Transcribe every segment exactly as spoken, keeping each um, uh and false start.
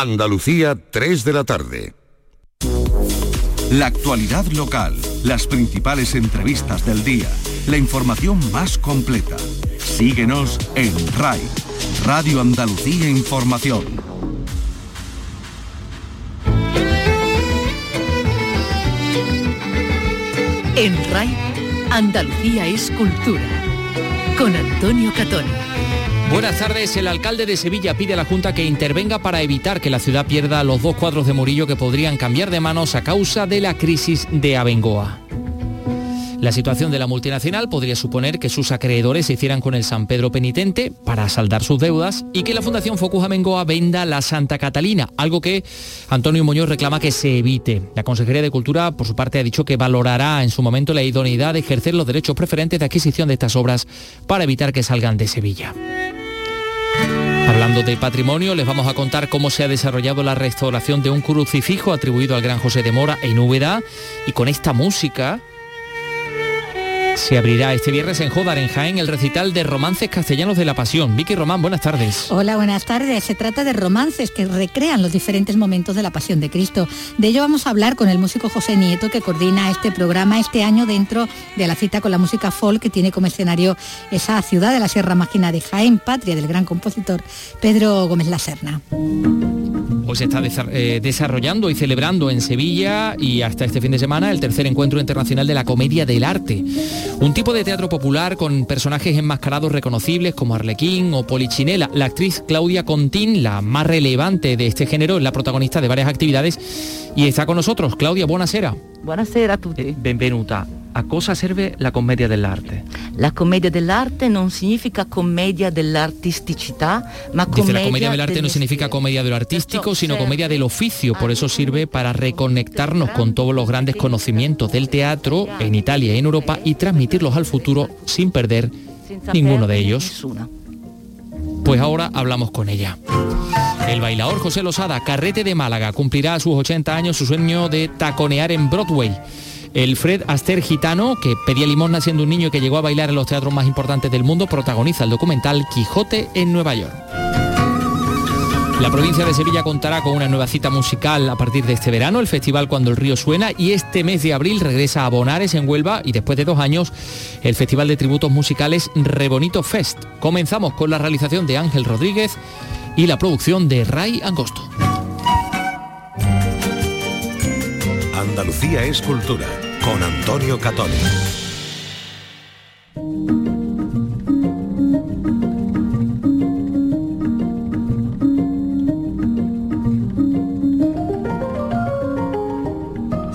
Andalucía, tres de la tarde. La actualidad local, las principales entrevistas del día, la información más completa. Síguenos en R A I, Radio Andalucía Información. En R A I, Andalucía es cultura, con Antonio Catón. Buenas tardes. El alcalde de Sevilla pide a la Junta que intervenga para evitar que la ciudad pierda los dos cuadros de Murillo que podrían cambiar de manos a causa de la crisis de Abengoa. La situación de la multinacional podría suponer que sus acreedores se hicieran con el San Pedro penitente para saldar sus deudas y que la Fundación Focus Abengoa venda la Santa Catalina, algo que Antonio Muñoz reclama que se evite. La Consejería de Cultura, por su parte, ha dicho que valorará en su momento la idoneidad de ejercer los derechos preferentes de adquisición de estas obras para evitar que salgan de Sevilla. Hablando de patrimonio, les vamos a contar cómo se ha desarrollado la restauración de un crucifijo atribuido al gran José de Mora en Úbeda, y con esta música se abrirá este viernes en Jódar, en Jaén, el recital de romances castellanos de la Pasión. Vicky Román, buenas tardes. Hola, buenas tardes. Se trata de romances que recrean los diferentes momentos de la Pasión de Cristo. De ello vamos a hablar con el músico José Nieto, que coordina este programa este año dentro de la cita con la música folk, que tiene como escenario esa ciudad de la Sierra Mágina de Jaén, patria del gran compositor Pedro Gámez Laserna. Hoy se está desa- eh, desarrollando y celebrando en Sevilla, y hasta este fin de semana, el tercer encuentro internacional de la Comedia del Arte. Un tipo de teatro popular con personajes enmascarados reconocibles como Arlequín o Polichinela. La actriz Claudia Contin, la más relevante de este género, es la protagonista de varias actividades y está con nosotros. Claudia, buonasera. Buonasera a tutti. Benvenuta. A cosa serve la commedia dell'arte? La commedia dell'arte non significa commedia dell'artisticità, ma commedia... Dice, la commedia dell'arte no significa comedia de lo artístico, sino comedia del oficio. Por eso sirve para reconectarnos con todos los grandes conocimientos del teatro en Italia y en Europa y transmitirlos al futuro sin perder ninguno de ellos. Pues ahora hablamos con ella. El bailador José Losada, Carrete de Málaga, cumplirá a sus ochenta años su sueño de taconear en Broadway. El Fred Astaire gitano, que pedía limosna siendo un niño, que llegó a bailar en los teatros más importantes del mundo, protagoniza el documental Quijote en Nueva York. La provincia de Sevilla contará con una nueva cita musical a partir de este verano, el festival Cuando el Río Suena, y este mes de abril regresa a Bonares, en Huelva, y después de dos años, el festival de tributos musicales Rebonito Fest. Comenzamos con la realización de Ángel Rodríguez y la producción de Ray Angosto. Andalucía es cultura, con Antonio Catón.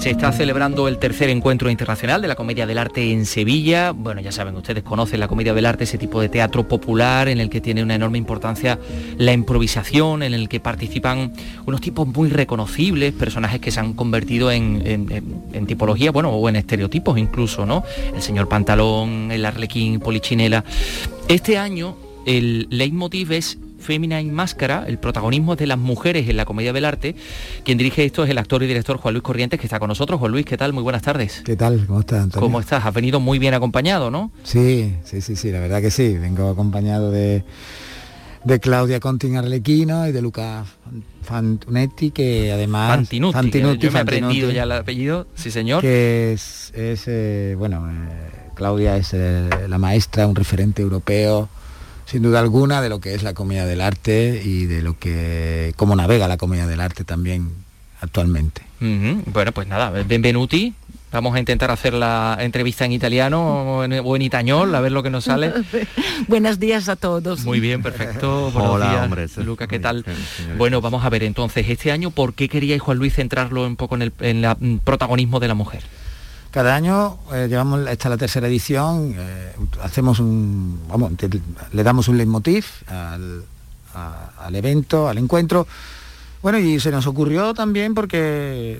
Se está celebrando el tercer encuentro internacional de la Comedia del Arte en Sevilla. Bueno, ya saben, ustedes conocen la Comedia del Arte, ese tipo de teatro popular en el que tiene una enorme importancia la improvisación, en el que participan unos tipos muy reconocibles, personajes que se han convertido en, en, en, en tipología, bueno, o en estereotipos incluso, ¿no? El señor Pantalón, el Arlequín, Polichinela. Este año el leitmotiv es Fémina en Máscara, el protagonismo es de las mujeres en la comedia del arte. Quien dirige esto es el actor y director Juan Luis Corrientes, que está con nosotros. Juan Luis, ¿qué tal? Muy buenas tardes. ¿Qué tal? ¿Cómo estás, Antonio? ¿Cómo estás? Has venido muy bien acompañado, ¿no? Sí, sí, sí, sí, la verdad que sí. Vengo acompañado de, de Claudia Contin Arlequino y de Luca Fantinuti, que además... Fantinuti, Fantinuti que yo me he aprendido ya el apellido, sí señor. Que es, es eh, bueno, eh, Claudia es eh, la maestra, un referente europeo, sin duda alguna, de lo que es la comedia del arte y de lo que cómo navega la comedia del arte también actualmente. Mm-hmm. Bueno, pues nada, benvenuti. Vamos a intentar hacer la entrevista en italiano o en, o en itañol, a ver lo que nos sale. Buenos días a todos. Muy bien, perfecto. Buenos Hola, días, hombre. Luca, ¿qué tal? Bien, bueno, vamos a ver entonces, este año, ¿por qué queríais, Juan Luis, centrarlo un poco en el en la, en protagonismo de la mujer? Cada año eh, llevamos, esta es la tercera edición, eh, hacemos un, vamos, te, le damos un leitmotiv al, a, al evento, al encuentro. Bueno, y se nos ocurrió también porque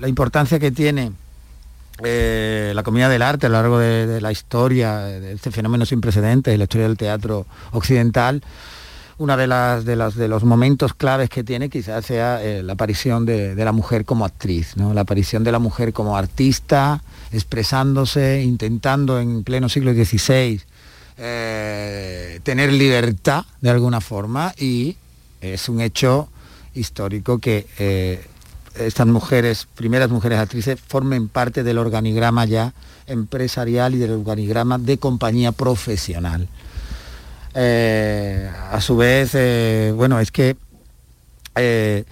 la importancia que tiene eh, la comedia del arte a lo largo de, de la historia, de este fenómeno sin precedentes, la historia del teatro occidental, una de las de las de los momentos claves que tiene quizás sea eh, la aparición de, de la mujer como actriz, ¿no? La aparición de la mujer como artista, expresándose, intentando en pleno siglo dieciséis eh, tener libertad de alguna forma, y es un hecho histórico que eh, estas mujeres, primeras mujeres actrices, formen parte del organigrama ya empresarial y del organigrama de compañía profesional. Eh, a su vez, eh, bueno, es que eh,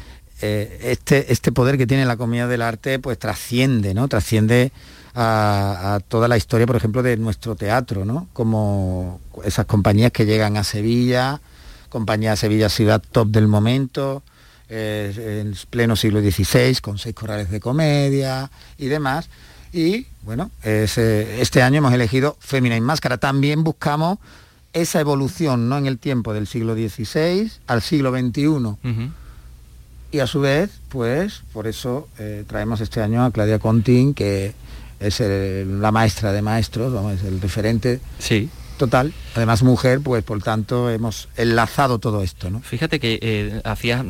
eh, este, este poder que tiene la Comedia del Arte pues trasciende, ¿no? Trasciende a, a toda la historia, por ejemplo, de nuestro teatro, ¿no? Como esas compañías que llegan a Sevilla, compañía Sevilla ciudad top del momento, eh, en pleno siglo dieciséis, con seis corrales de comedia y demás. Y bueno, ese, este año hemos elegido Fémina y Máscara. También buscamos esa evolución, ¿no?, en el tiempo del siglo dieciséis al siglo veintiuno. Uh-huh. Y a su vez, pues, por eso eh, traemos este año a Claudia Contin, que es el, la maestra de maestros, vamos, es el referente. Sí. Total, además mujer, pues por tanto hemos enlazado todo esto, ¿no? Fíjate que eh, hacías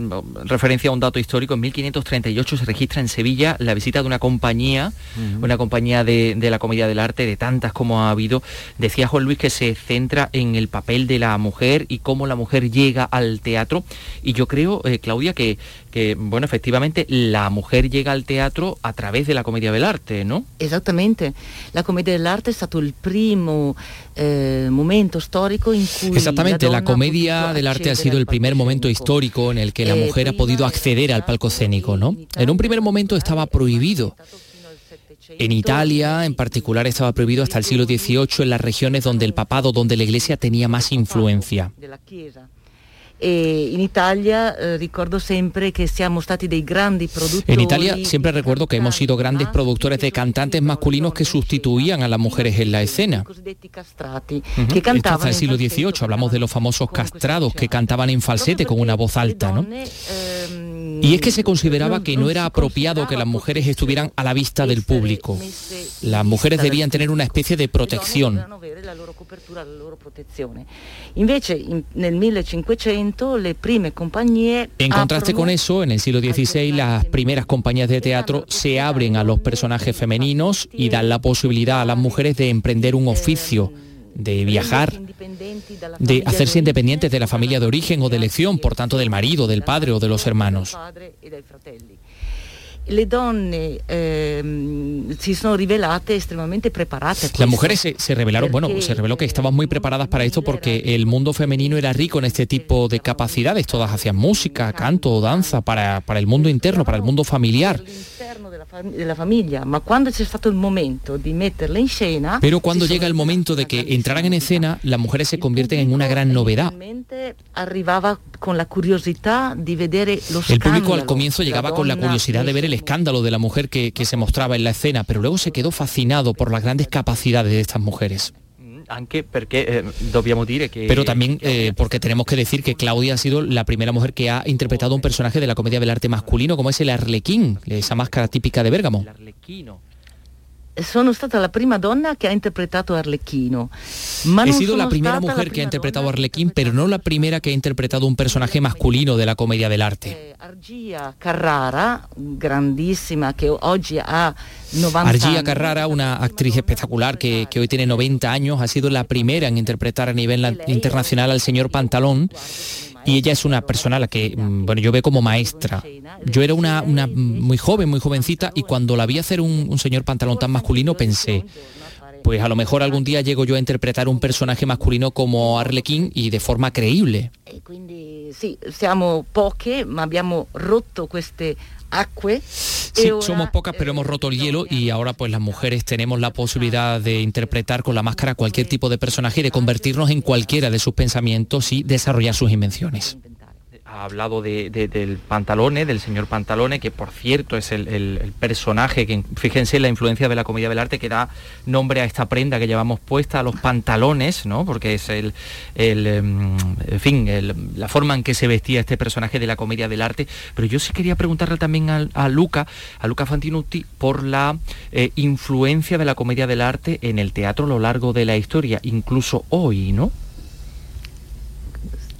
referencia a un dato histórico. En mil quinientos treinta y ocho se registra en Sevilla la visita de una compañía, uh-huh. una compañía de, de la Comedia del Arte, de tantas como ha habido. Decía Juan Luis que se centra en el papel de la mujer y cómo la mujer llega al teatro. Y yo creo, eh, Claudia, que, que, bueno, efectivamente la mujer llega al teatro a través de la Comedia del Arte, ¿no? Exactamente. La Comedia del Arte es stato il primo... Eh... momento histórico en cui exactamente la, la comedia del arte ha sido el primer momento histórico en el que la mujer ha podido acceder al palco escénico, ¿no? En un primer momento estaba prohibido. En Italia, en particular, estaba prohibido hasta el siglo dieciocho en las regiones donde el papado, donde la Iglesia tenía más influencia. En Italia recuerdo siempre que siamo stati dei grandi produttori. En Italia siempre recuerdo que hemos sido grandes productores de cantantes masculinos que sustituían a las mujeres en la escena. Uh-huh. Esto hasta el siglo dieciocho, hablamos de los famosos castrados que cantaban en falsete con una voz alta, ¿no? Y es que se consideraba que no era apropiado que las mujeres estuvieran a la vista del público. Las mujeres debían tener una especie de protección. En contraste con eso, en el siglo dieciséis las primeras compañías de teatro se abren a los personajes femeninos y dan la posibilidad a las mujeres de emprender un oficio, de viajar, de hacerse independientes de la familia de origen o de elección, por tanto del marido, del padre o de los hermanos. Las mujeres se, se revelaron, bueno, se reveló que estaban muy preparadas para esto porque el mundo femenino era rico en este tipo de capacidades. Todas hacían música, canto, danza, para, para el mundo interno, para el mundo familiar. Pero cuando llega el momento de que entraran en escena, las mujeres se convierten en una gran novedad. El público al comienzo llegaba con la curiosidad de ver el escándalo de la mujer que, que se mostraba en la escena, pero luego se quedó fascinado por las grandes capacidades de estas mujeres. Pero también eh, porque tenemos que decir que Claudia ha sido la primera mujer que ha interpretado un personaje de la Comedia del Arte masculino, como es el Arlequín, esa máscara típica de Bérgamo. Sono stata la prima donna che ha interpretato Arlecchino. He sido la primera mujer que ha interpretado Arlequín, pero no la primera que ha interpretado un personaje masculino de la Comedia del Arte. Argía Carrara, grandísima, que oggi ha novanta Argía Carrara, una actriz espectacular que, que hoy tiene noventa años, ha sido la primera en interpretar a nivel internacional al señor Pantalón. Y ella es una persona a la que, bueno, yo veo como maestra. Yo era una, una muy joven, muy jovencita, y cuando la vi hacer un, un señor Pantalón tan masculino pensé, pues a lo mejor algún día llego yo a interpretar un personaje masculino como Arlequín y de forma creíble. Sí, somos pocas, pero hemos roto este... Sí, somos pocas, pero hemos roto el hielo y ahora pues las mujeres tenemos la posibilidad de interpretar con la máscara cualquier tipo de personaje y de convertirnos en cualquiera de sus pensamientos y desarrollar sus invenciones. Ha hablado de, de, del Pantalone, del señor Pantalone, que por cierto es el, el, el personaje que, fíjense la influencia de la Comedia del Arte, que da nombre a esta prenda que llevamos puesta, a los pantalones, ¿no? Porque es el, el en fin, el, la forma en que se vestía este personaje de la Comedia del Arte. Pero yo sí quería preguntarle también a, a Luca, a Luca Fantinuti, por la eh, influencia de la Comedia del Arte en el teatro a lo largo de la historia, incluso hoy, ¿no?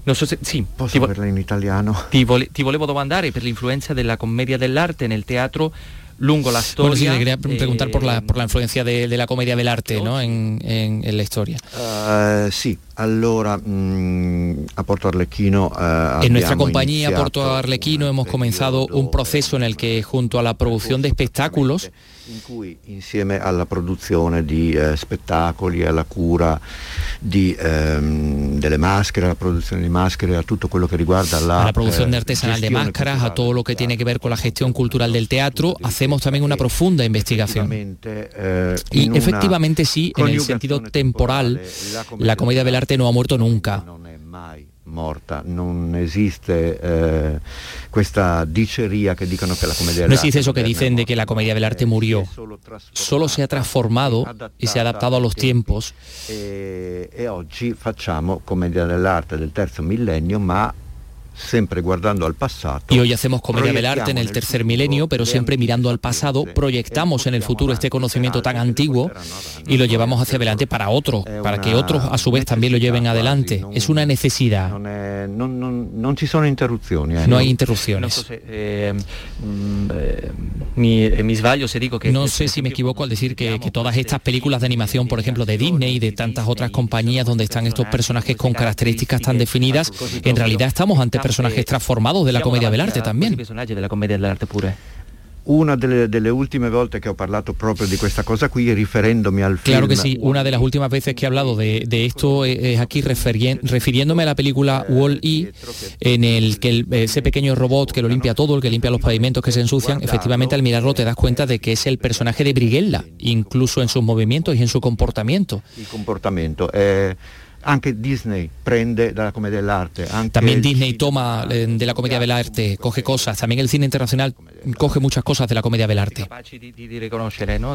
No so se, sì, posso ti vo- parlarlo in italiano. Ti, vole- ti volevo domandare per l'influenza della Commedia dell'arte nel teatro lungo la historia. Bueno, sí, le quería preguntar eh, por, la, por la influencia de, de la Comedia del Arte, ¿no?, en, en, en la storia. Uh, sì, allora mh, a Porto Arlecchino... Uh, en nuestra compañía Porto Arlecchino hemos comenzado un proceso en el que, junto a la producción de espectáculos, in cui, insieme alla produzione di eh, spettacoli, alla cura di, ehm, delle maschere, alla produzione di maschere, a tutto quello che riguarda la... la producción eh, artesanal de máscaras, a todo lo que tiene que ver con la gestión cultural del teatro, hacemos también una profunda investigación. Eh, y efectivamente sí, en el sentido temporal, la Comedia del Arte no ha muerto nunca. Morta, non existe eh, questa diceria que dicono que la comedia del arte. No existe eso que dicen de que la comedia del arte murió. Solo se ha transformado y se ha adaptado a los tiempos. E oggi facciamo commedia dell'arte del terzo millennio, ma siempre guardando al pasado. Y hoy hacemos comedia del arte en el tercer milenio, pero siempre mirando al pasado, proyectamos en el futuro este conocimiento tan antiguo y lo llevamos hacia adelante para otros, para que otros a su vez también lo lleven adelante. Es una necesidad. No hay interrupciones. No sé si me equivoco al decir que, que todas estas películas de animación, por ejemplo, de Disney y de tantas otras compañías donde están estos personajes con características tan definidas, en realidad estamos ante personajes transformados de la comedia del arte también. Una de, de las últimas veces que he hablado proprio de esta cosa aquí, refiriéndome al film. Claro que sí, una de las últimas veces que he hablado de, de esto es aquí referi- refiriéndome a la película Wall-E, en el que el, ese pequeño robot que lo limpia todo, el que limpia los pavimentos que se ensucian, efectivamente al mirarlo te das cuenta de que es el personaje de Brighella, incluso en sus movimientos y en su comportamiento. El comportamiento. Eh... Anche Disney prende dalla commedia dell'arte. Anche también Disney toma eh, de la comedia del arte, coge cosas. También el cine internacional coge muchas cosas de la comedia del arte.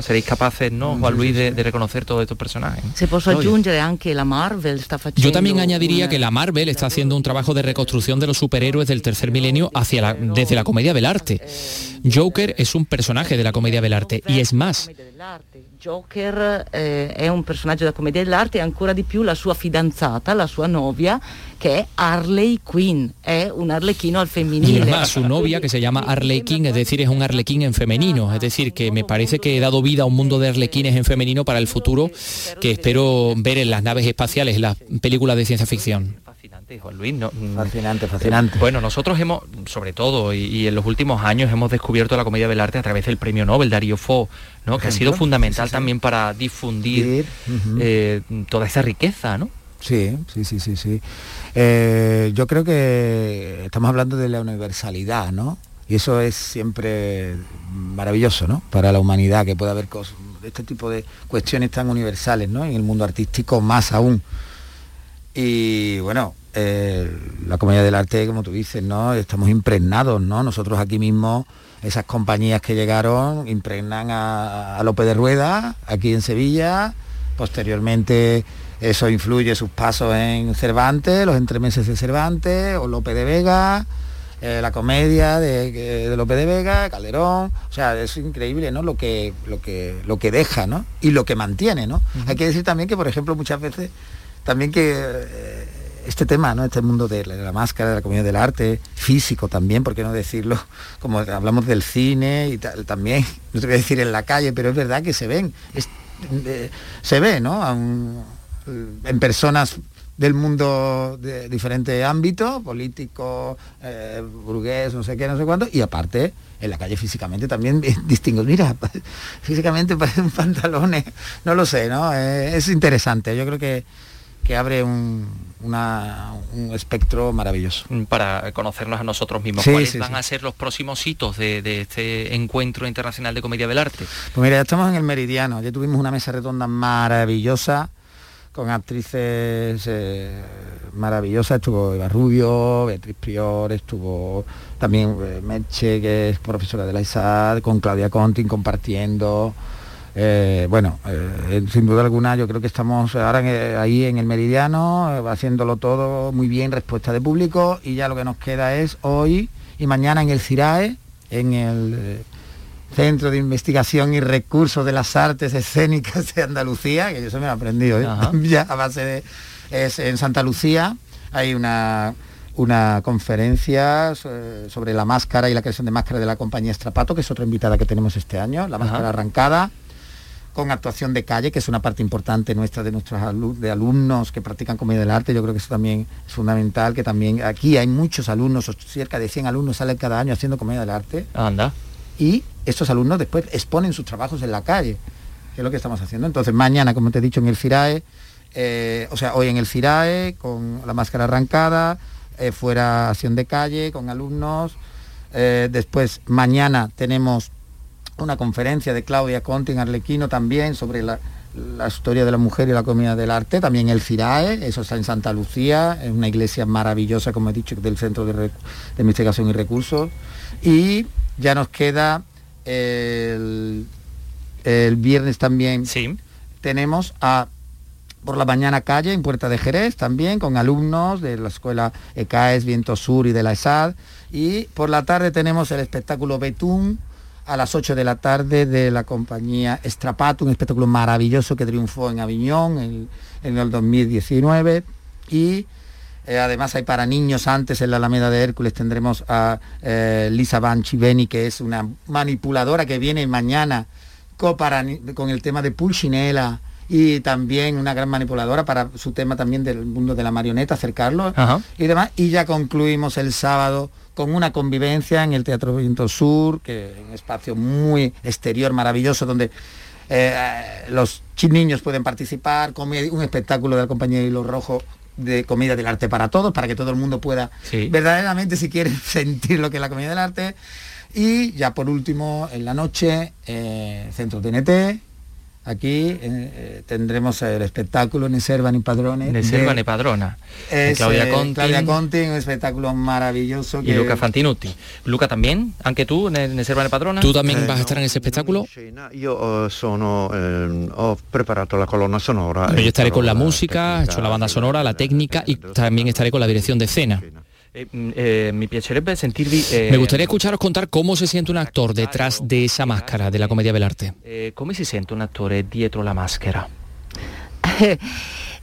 Seréis capaces, ¿no, Juan Luis, de, de reconocer todos estos personajes? Se puede aggiungere anche la Marvel sta facendo. Yo también añadiría que la Marvel está haciendo un trabajo de reconstrucción de los superhéroes del tercer milenio hacia la, desde la comedia del arte. Joker es un personaje de la comedia del arte y es más. Joker eh, è un personaggio della commedia dell'arte e ancora di più la sua fidanzata, la sua novia, che è Harley Quinn, è un arlecchino al femminile. Y además, su novia, que se llama Harley Quinn, es decir, es un arlequín en femenino, es decir, que me parece que he dado vida a un mundo de arlequines en femenino para el futuro, que espero ver en las naves espaciales, en las películas de ciencia ficción. Juan Luis, no, fascinante, fascinante. Bueno, nosotros hemos, sobre todo, y, y en los últimos años hemos descubierto la comedia del arte a través del premio Nobel Darío Fo, ¿no?, que ha sido fundamental sí, sí, sí. también para difundir sí, uh-huh. eh, toda esa riqueza, ¿no? Sí, sí, sí, sí, sí. Eh, yo creo que estamos hablando de la universalidad, ¿no? Y eso es siempre maravilloso, ¿no?, para la humanidad, que pueda haber cos- este tipo de cuestiones tan universales, ¿no?, en el mundo artístico más aún. Y bueno, eh, la comedia del arte, como tú dices, ¿no?, estamos impregnados, ¿no? Nosotros aquí mismo, esas compañías que llegaron impregnan a, a Lope de Rueda, aquí en Sevilla, posteriormente eso influye sus pasos en Cervantes, los entremeses de Cervantes, o Lope de Vega, eh, la comedia de, de Lope de Vega, Calderón, o sea, es increíble, ¿no?, lo que, lo que, lo que deja, ¿no?, y lo que mantiene, ¿no? Uh-huh. Hay que decir también que, por ejemplo, muchas veces... También que eh, este tema, ¿no?, este mundo de la, de la máscara, de la comedia del arte, físico también, por qué no decirlo, como hablamos del cine y tal, también, no te voy a decir en la calle, pero es verdad que se ven, es, eh, se ve, ¿no?, a un, en personas del mundo de diferentes ámbitos, político, eh, burgués, no sé qué, no sé cuánto, y aparte, en la calle físicamente también distingo, mira, físicamente parecen pantalones, no lo sé, ¿no? Eh, es interesante, yo creo que... que abre un, una, un espectro maravilloso. Para conocernos a nosotros mismos, sí, ¿cuáles sí, van sí. a ser los próximos hitos de, de este encuentro internacional de comedia del arte? Pues mira, ya estamos en el Meridiano, ya tuvimos una mesa redonda maravillosa, con actrices eh, maravillosas, estuvo Eva Rubio, Beatriz Prior, estuvo también eh, Meche, que es profesora de la I S A D, con Claudia Contin compartiendo... Eh, bueno, eh, sin duda alguna yo creo que estamos ahora en, eh, ahí en el Meridiano, eh, haciéndolo todo muy bien, respuesta de público, y ya lo que nos queda es hoy y mañana en el CIRAE, en el eh, Centro de Investigación y Recursos de las Artes Escénicas de Andalucía, que yo se me lo he aprendido, ¿eh? Ya a base de... es en Santa Lucía, hay una... una conferencia sobre la máscara y la creación de máscara de la compañía Estrapato, que es otra invitada que tenemos este año, la máscara Ajá. arrancada, con actuación de calle, que es una parte importante nuestra, de nuestros alum- de alumnos que practican comedia del arte. Yo creo que eso también es fundamental, que también aquí hay muchos alumnos, cerca de cien alumnos salen cada año haciendo comedia del arte. Anda. Y estos alumnos después exponen sus trabajos en la calle, que es lo que estamos haciendo. Entonces mañana, como te he dicho, en el CIRAE, eh, o sea, hoy en el CIRAE, con la máscara arrancada, eh, fuera acción de calle, con alumnos. Eh, después mañana tenemos una conferencia de Claudia Contin, Arlequín, también sobre la, la historia de la mujer y la comedia del arte, también el CIRAE, eso está en Santa Lucía, en una iglesia maravillosa, como he dicho, del Centro de, Re- de Investigación y Recursos. Y ya nos queda el, el viernes también, sí. Tenemos a por la mañana calle en Puerta de Jerez, también con alumnos de la escuela E C A E S, Viento Sur y de la E S A D, y por la tarde tenemos el espectáculo Betún, a las ocho de la tarde, de la compañía Estrapato, un espectáculo maravilloso que triunfó en Aviñón en, en el dos mil diecinueve. Y eh, además hay para niños. Antes, en la Alameda de Hércules, tendremos a eh, Lisa Banchiveni, que es una manipuladora que viene mañana con, para, con el tema de Pulcinella, y también una gran manipuladora para su tema también del mundo de la marioneta, acercarlo. Ajá. Y demás. Y ya concluimos el sábado con una convivencia en el Teatro Viento Sur, que es un espacio muy exterior, maravilloso, donde eh, los niños pueden participar, comer, un espectáculo de la compañía Hilo Rojo de comedia del arte para todos, para que todo el mundo pueda, sí, verdaderamente, si quieren, sentir lo que es la comedia del arte. Y ya por último, en la noche, eh, Centro T N T. Aquí eh, tendremos el espectáculo Ne servan y padrones. Ne servan y padrona. Es, Claudia Contin. Claudia Contin, un espectáculo maravilloso. Y que... Luca Fantinuti. Luca también, aunque tú, Ne, ne servan y padrona. ¿Tú también eh, vas a estar en ese espectáculo? Yo sono, eh, ho preparato la colonna sonora. Yo estaré con la música, he hecho la banda sonora, la técnica, y también estaré con la dirección de escena. Eh, eh, mi piacerebbe sentirvi, eh, me gustaría escucharos contar cómo se siente un actor detrás de esa máscara de la comedia del arte. Eh, ¿Cómo se siente un actor dietro la máscara?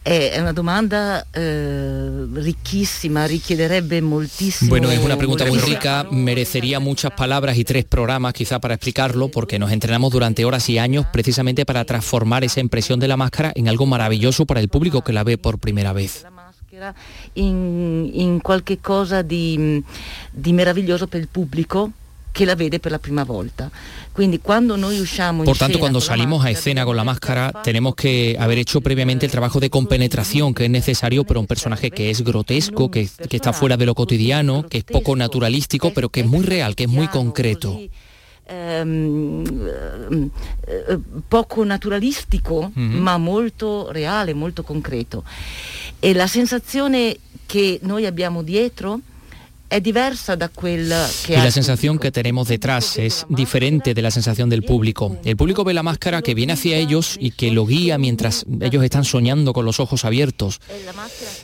Es una domanda eh, riquísima, richiederebbe moltissimo. Bueno, es una pregunta muy rica, merecería muchas palabras y tres programas quizá para explicarlo, porque nos entrenamos durante horas y años precisamente para transformar esa impresión de la máscara en algo maravilloso para el público que la ve por primera vez. In, in qualche cosa di, di meraviglioso per il pubblico que la vede per la prima volta. Quindi, cuando noi usciamo Por tanto, cuando salimos a escena con la máscara, tenemos que haber hecho previamente el trabajo de compenetración que es necesario para un personaje que es grotesco, que, que está fuera de lo cotidiano, que es poco naturalístico, pero que es muy real, que es muy concreto. Um, poco naturalistico, mm-hmm. ma molto reale, molto concreto. E la sensazione che noi abbiamo dietro è diversa da quella che... Y la sensación que tenemos detrás es diferente de la sensación del público. El público ve la máscara que viene hacia ellos y que lo guía mientras ellos están soñando con los ojos abiertos.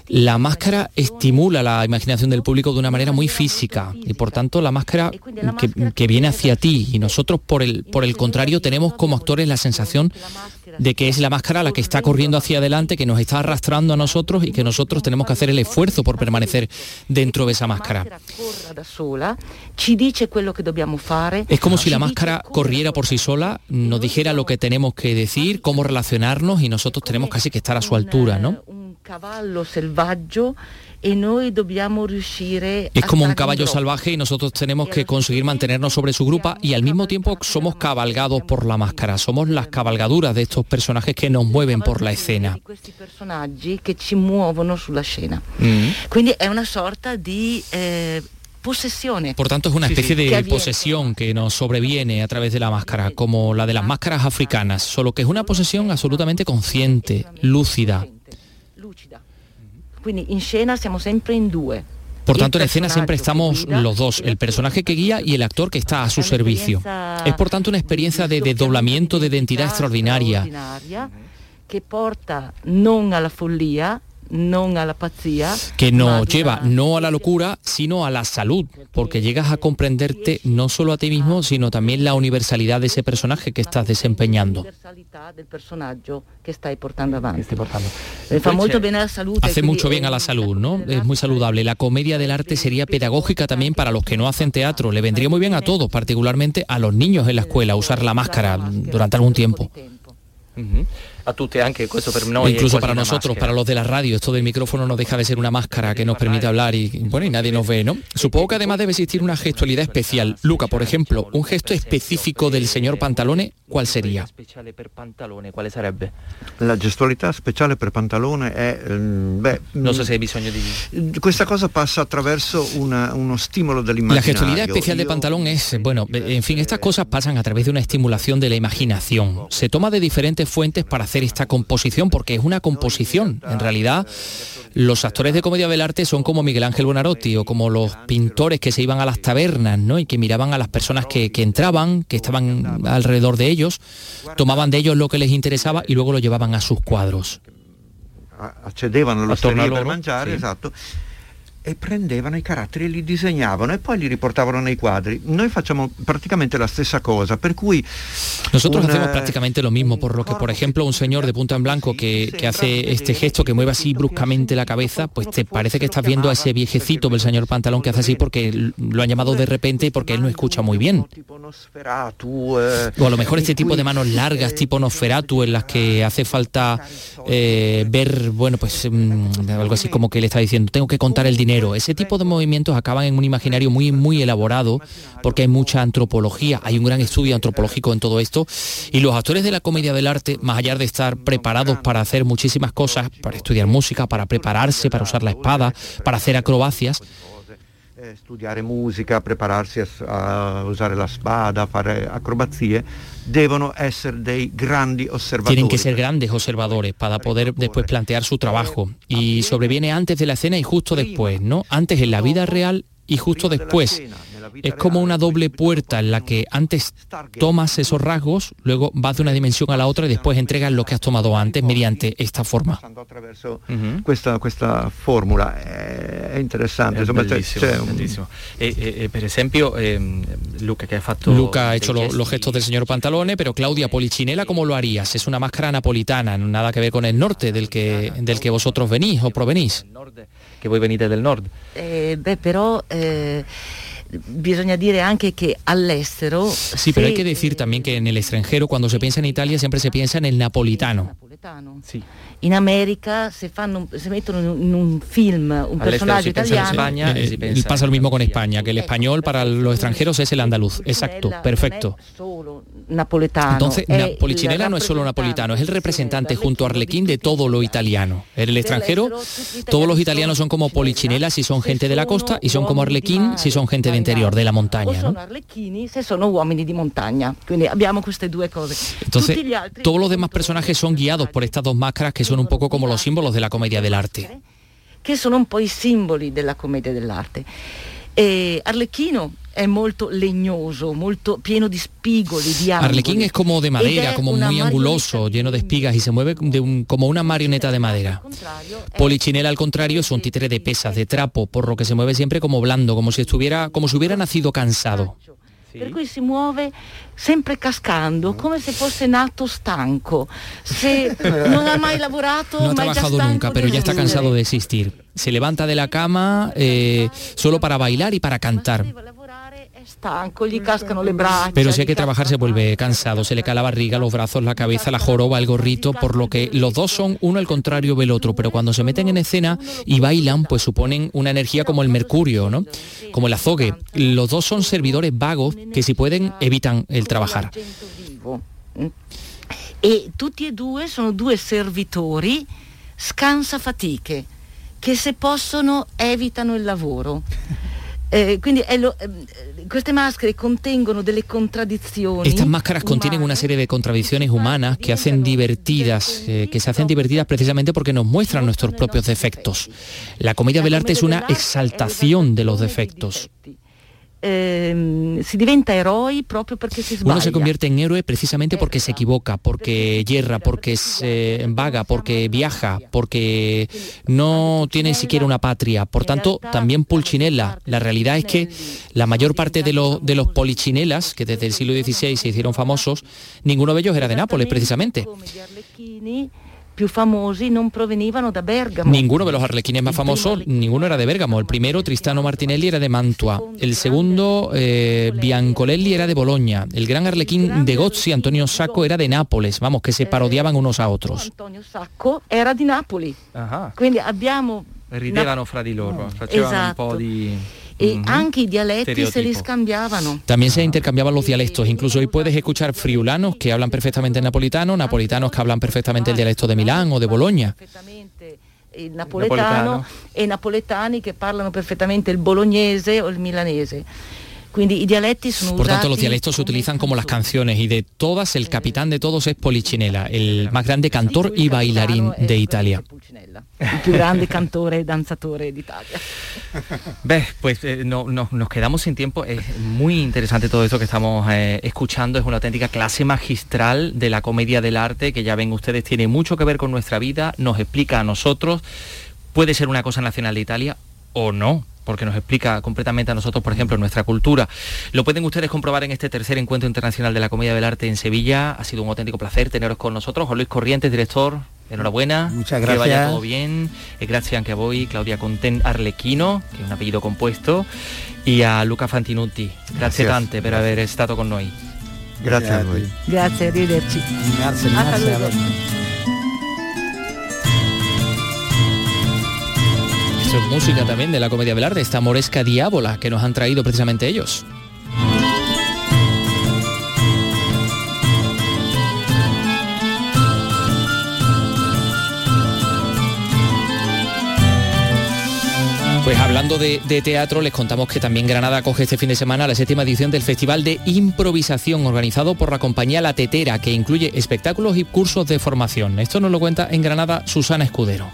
La máscara estimula la imaginación del público de una manera muy física, y por tanto la máscara que, que viene hacia ti, y nosotros por el, por el contrario tenemos como actores la sensación de que es la máscara la que está corriendo hacia adelante, que nos está arrastrando a nosotros, y que nosotros tenemos que hacer el esfuerzo por permanecer dentro de esa máscara. Es como si la máscara corriera por sí sola, nos dijera lo que tenemos que decir, cómo relacionarnos, y nosotros tenemos casi que estar a su altura, ¿no? Es como un caballo salvaje y nosotros tenemos que conseguir mantenernos sobre su grupa, y al mismo tiempo somos cabalgados por la máscara, somos las cabalgaduras de estos personajes que nos mueven por la escena. Quindi è una sorta di posesión. Por tanto, es una especie sí, sí. de posesión que nos sobreviene a través de la máscara, como la de las máscaras africanas, solo que es una posesión absolutamente consciente, lúcida. Por tanto, en escena siempre estamos los dos, el personaje que guía y el actor que está a su servicio. Es por tanto una experiencia de desdoblamiento de identidad extraordinaria que porta no a la folía, non a la apatía, que nos lleva no a la locura, sino a la salud, porque llegas a comprenderte no solo a ti mismo, sino también la universalidad de ese personaje que estás desempeñando. Hace mucho bien a la salud, ¿no? Es muy saludable. La comedia del arte sería pedagógica también para los que no hacen teatro. Le vendría muy bien a todos, particularmente a los niños en la escuela, usar la máscara durante algún tiempo. Uh-huh. A tutti anche questo per noi, incluso para nosotros, maschera. Para los de la radio, esto del micrófono no deja de ser una máscara que nos permite hablar y, bueno, y nadie nos ve, ¿no? Supongo que además debe existir una gestualidad especial. Luca, por ejemplo, un gesto específico del señor Pantalone, ¿cuál sería? La gestualità speciale per Pantalone è, beh, no sé si hay bisogno di... Questa cosa pasa attraverso una, uno stimolo dell'immaginario. La gestualidad especial de Pantalón es, bueno, en fin, estas cosas pasan a través de una estimulación de la imaginación. Se toma de diferentes fuentes para hacer esta composición, porque es una composición. En realidad, los actores de comedia del arte son como Miguel Ángel Buonarroti o como los pintores que se iban a las tabernas, ¿no? Y que miraban a las personas que, que entraban, que estaban alrededor de ellos, tomaban de ellos lo que les interesaba y luego lo llevaban a sus cuadros. Accedevano all'osteria per mangiare, esatto. E prendevano i caratteri e li disegnavano e poi li riportavano nei quadri. Noi facciamo praticamente la stessa cosa, per cui nosotros un, hacemos prácticamente lo mismo, por lo que, por ejemplo, un señor de punta en blanco que, que hace este gesto, que mueve así bruscamente la cabeza, pues te parece que estás viendo a ese viejecito del señor Pantalón que hace así porque lo han llamado de repente y porque él no escucha muy bien. O a lo mejor este tipo de manos largas, tipo Nosferatu, en las que hace falta eh, ver, bueno, pues algo así como que le está diciendo, tengo que contar el dinero. Ese tipo de movimientos acaban en un imaginario muy, muy elaborado, porque hay mucha antropología, hay un gran estudio antropológico en todo esto, y los actores de la comedia del arte, más allá de estar preparados para hacer muchísimas cosas, para estudiar música, para prepararse, para usar la espada, para hacer acrobacias, estudiar música, prepararse a usar la espada, hacer acrobacias, deben ser dei grandi observadores. Tienen que ser grandes observadores para poder después plantear su trabajo. Y sobreviene antes de la escena y justo después, ¿no? Antes en la vida real y justo después. Es como una doble puerta en la que antes tomas esos rasgos, luego vas de una dimensión a la otra y después entregas lo que has tomado antes mediante esta forma. Questa questa fórmula è interessante, insomma, c'è un... E per esempio Luca che ha fatto Luca ha hecho lo, los gestos del señor Pantalone, pero Claudia, Polichinela, ¿cómo lo harías? Es una máscara napolitana, nada que ver con el norte del que del que vosotros venís o provenís. Que voi venite del nord. Eh, beh, però eh... Bisogna dire anche che all'estero. Sí, pero hay que decir también que en el extranjero, cuando se piensa en Italia, siempre se piensa en el napolitano. Sí. En América se fanno, se mettono in un film un personaggio italiano. España, eh, eh, pasa lo mismo con España, que el español para los extranjeros es el andaluz. Exacto, perfecto. Entonces, Polichinela no es solo napolitano, es el representante junto a Arlequín de todo lo italiano. En el extranjero, todos los italianos son como Polichinela si son gente de la costa, y son como Arlequín si son gente de interior, de la montaña, ¿no? Entonces, todos los demás personajes son guiados por estas dos máscaras, que son un poco como los símbolos de la comedia del arte. Que son un po' i simboli della commedia dell'arte. Eh, Arlecchino è molto legnoso, molto pieno di spigoli, di angoli. Arlequín es como de madera, como muy anguloso, lleno de espigas, y se mueve de un, como una marioneta de madera. Polichinela, al contrario, es un títere de pesas, de trapo, por lo que se mueve siempre como blando, como si estuviera, como si hubiera nacido cansado. Per cui si muove sempre cascando, come se fosse nato stanco. Se non ha mai lavorato, no ha trabajado nunca, pero ya está cansado de existir. Se levanta de la cama eh, solo para bailar y para cantar. Pero si hay que trabajar se vuelve cansado, se le cae la barriga, los brazos, la cabeza, la joroba, el gorrito, por lo que los dos son uno el contrario del otro, pero cuando se meten en escena y bailan, pues suponen una energía como el mercurio, ¿no? Como el azogue. Los dos son servidores vagos que, si pueden, evitan el trabajar. Y tutti e due sono due servitori scansafatiche che, se possono, evitano il lavoro. Eh, quindi è lo, eh, queste maschere contengono delle contraddizioni. Estas máscaras contienen una serie de contradicciones humanas que hacen divertidas, eh, que se hacen divertidas precisamente porque nos muestran nuestros propios defectos. La comedia del arte es una exaltación de los defectos. Eh, si diventa eroe proprio perché si sbaglia. Uno si convierte in eroe precisamente perché si equivoca, perché yerra, perché eh, vaga, perché viaja, perché no tiene siquiera una patria. Por tanto, también Pulcinella. La realidad es que la mayor parte de, lo, de los Polichinelas que desde el siglo dieciséis se hicieron famosos, ninguno de ellos era de Nápoles, precisamente. Ninguno de los arlequines más famosos, ninguno era de Bérgamo. El primero, Tristano Martinelli, era de Mantua. El segundo, eh, Biancolelli, era de Boloña. El gran arlequín de Gozzi, Antonio Sacco, era de Nápoles. Vamos, que se parodiaban unos a otros. Antonio Sacco era de Nápoles. Ajá. Quindi abbiamo... Ridevano fra di loro, facevano un po' di... Y anche i dialetti se les cambiaban. También se intercambiaban los dialectos. Incluso hoy puedes escuchar friulanos que hablan perfectamente el napolitano, napolitanos que hablan perfectamente el dialecto de Milán o de Boloña. El napoletano y napoletani que hablan perfectamente el bolognese o el milanese. Por tanto, los dialectos se utilizan como las canciones, y de todas, el capitán de todos es Polichinella, el más grande cantor y bailarín de Italia. El más grande cantor y danzador de Italia. ¿Ves? Pues eh, no, no, nos quedamos sin tiempo. Es muy interesante todo esto que estamos eh, escuchando. Es una auténtica clase magistral de la comedia del arte, que ya ven ustedes, tiene mucho que ver con nuestra vida, nos explica a nosotros. Puede ser una cosa nacional de Italia o no, porque nos explica completamente a nosotros, por ejemplo, nuestra cultura. Lo pueden ustedes comprobar en este tercer encuentro internacional de la Comedia del Arte en Sevilla. Ha sido un auténtico placer teneros con nosotros. Juan Luis Corrientes, director, enhorabuena. Muchas gracias. Que vaya todo bien. Gracias a voi, Claudia Contin Arlequino, que es un apellido compuesto, y a Luca Fantinuti. Gracias tante por haber estado con noi. Gracias. Gracias, arrivederci. Gracias. Es música también de la Comedia del Arte, esta Moresca Diábola que nos han traído precisamente ellos. Pues hablando de, de teatro, les contamos que también Granada acoge este fin de semana la séptima edición del Festival de Improvisación, organizado por la compañía La Tetera, que incluye espectáculos y cursos de formación. Esto nos lo cuenta en Granada Susana Escudero.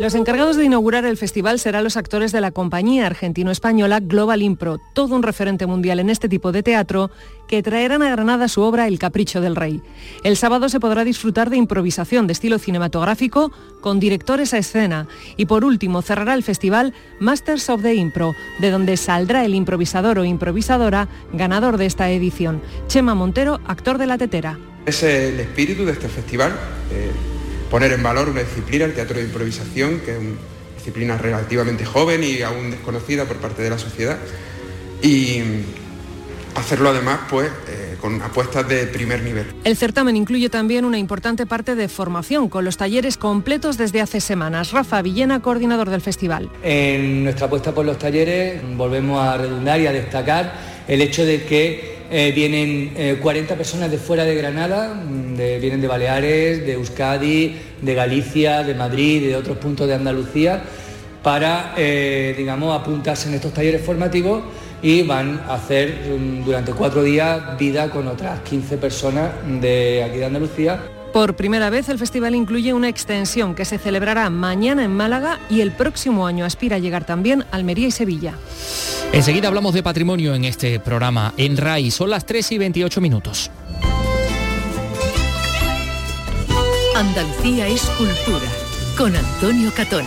Los encargados de inaugurar el festival serán los actores de la compañía argentino-española Global Impro, todo un referente mundial en este tipo de teatro, que traerán a Granada su obra El Capricho del Rey. El sábado se podrá disfrutar de improvisación de estilo cinematográfico con directores a escena. Y por último cerrará el festival Masters of the Impro, de donde saldrá el improvisador o improvisadora ganador de esta edición. Chema Montero, actor de La Tetera. Es el espíritu de este festival. Eh... Poner en valor una disciplina, el teatro de improvisación, que es una disciplina relativamente joven y aún desconocida por parte de la sociedad, y hacerlo además pues eh, con apuestas de primer nivel. El certamen incluye también una importante parte de formación, con los talleres completos desde hace semanas. Rafa Villena, coordinador del festival. En nuestra apuesta por los talleres volvemos a redundar y a destacar el hecho de que Eh, vienen eh, cuarenta personas de fuera de Granada, de, vienen de Baleares, de Euskadi, de Galicia, de Madrid, de otros puntos de Andalucía, para, eh, digamos, apuntarse en estos talleres formativos, y van a hacer durante cuatro días vida con otras quince personas de aquí de Andalucía. Por primera vez el festival incluye una extensión que se celebrará mañana en Málaga, y el próximo año aspira a llegar también a Almería y Sevilla. Enseguida hablamos de patrimonio en este programa en R A I. Son las tres y veintiocho minutos. Andalucía es cultura, con Antonio Catoni.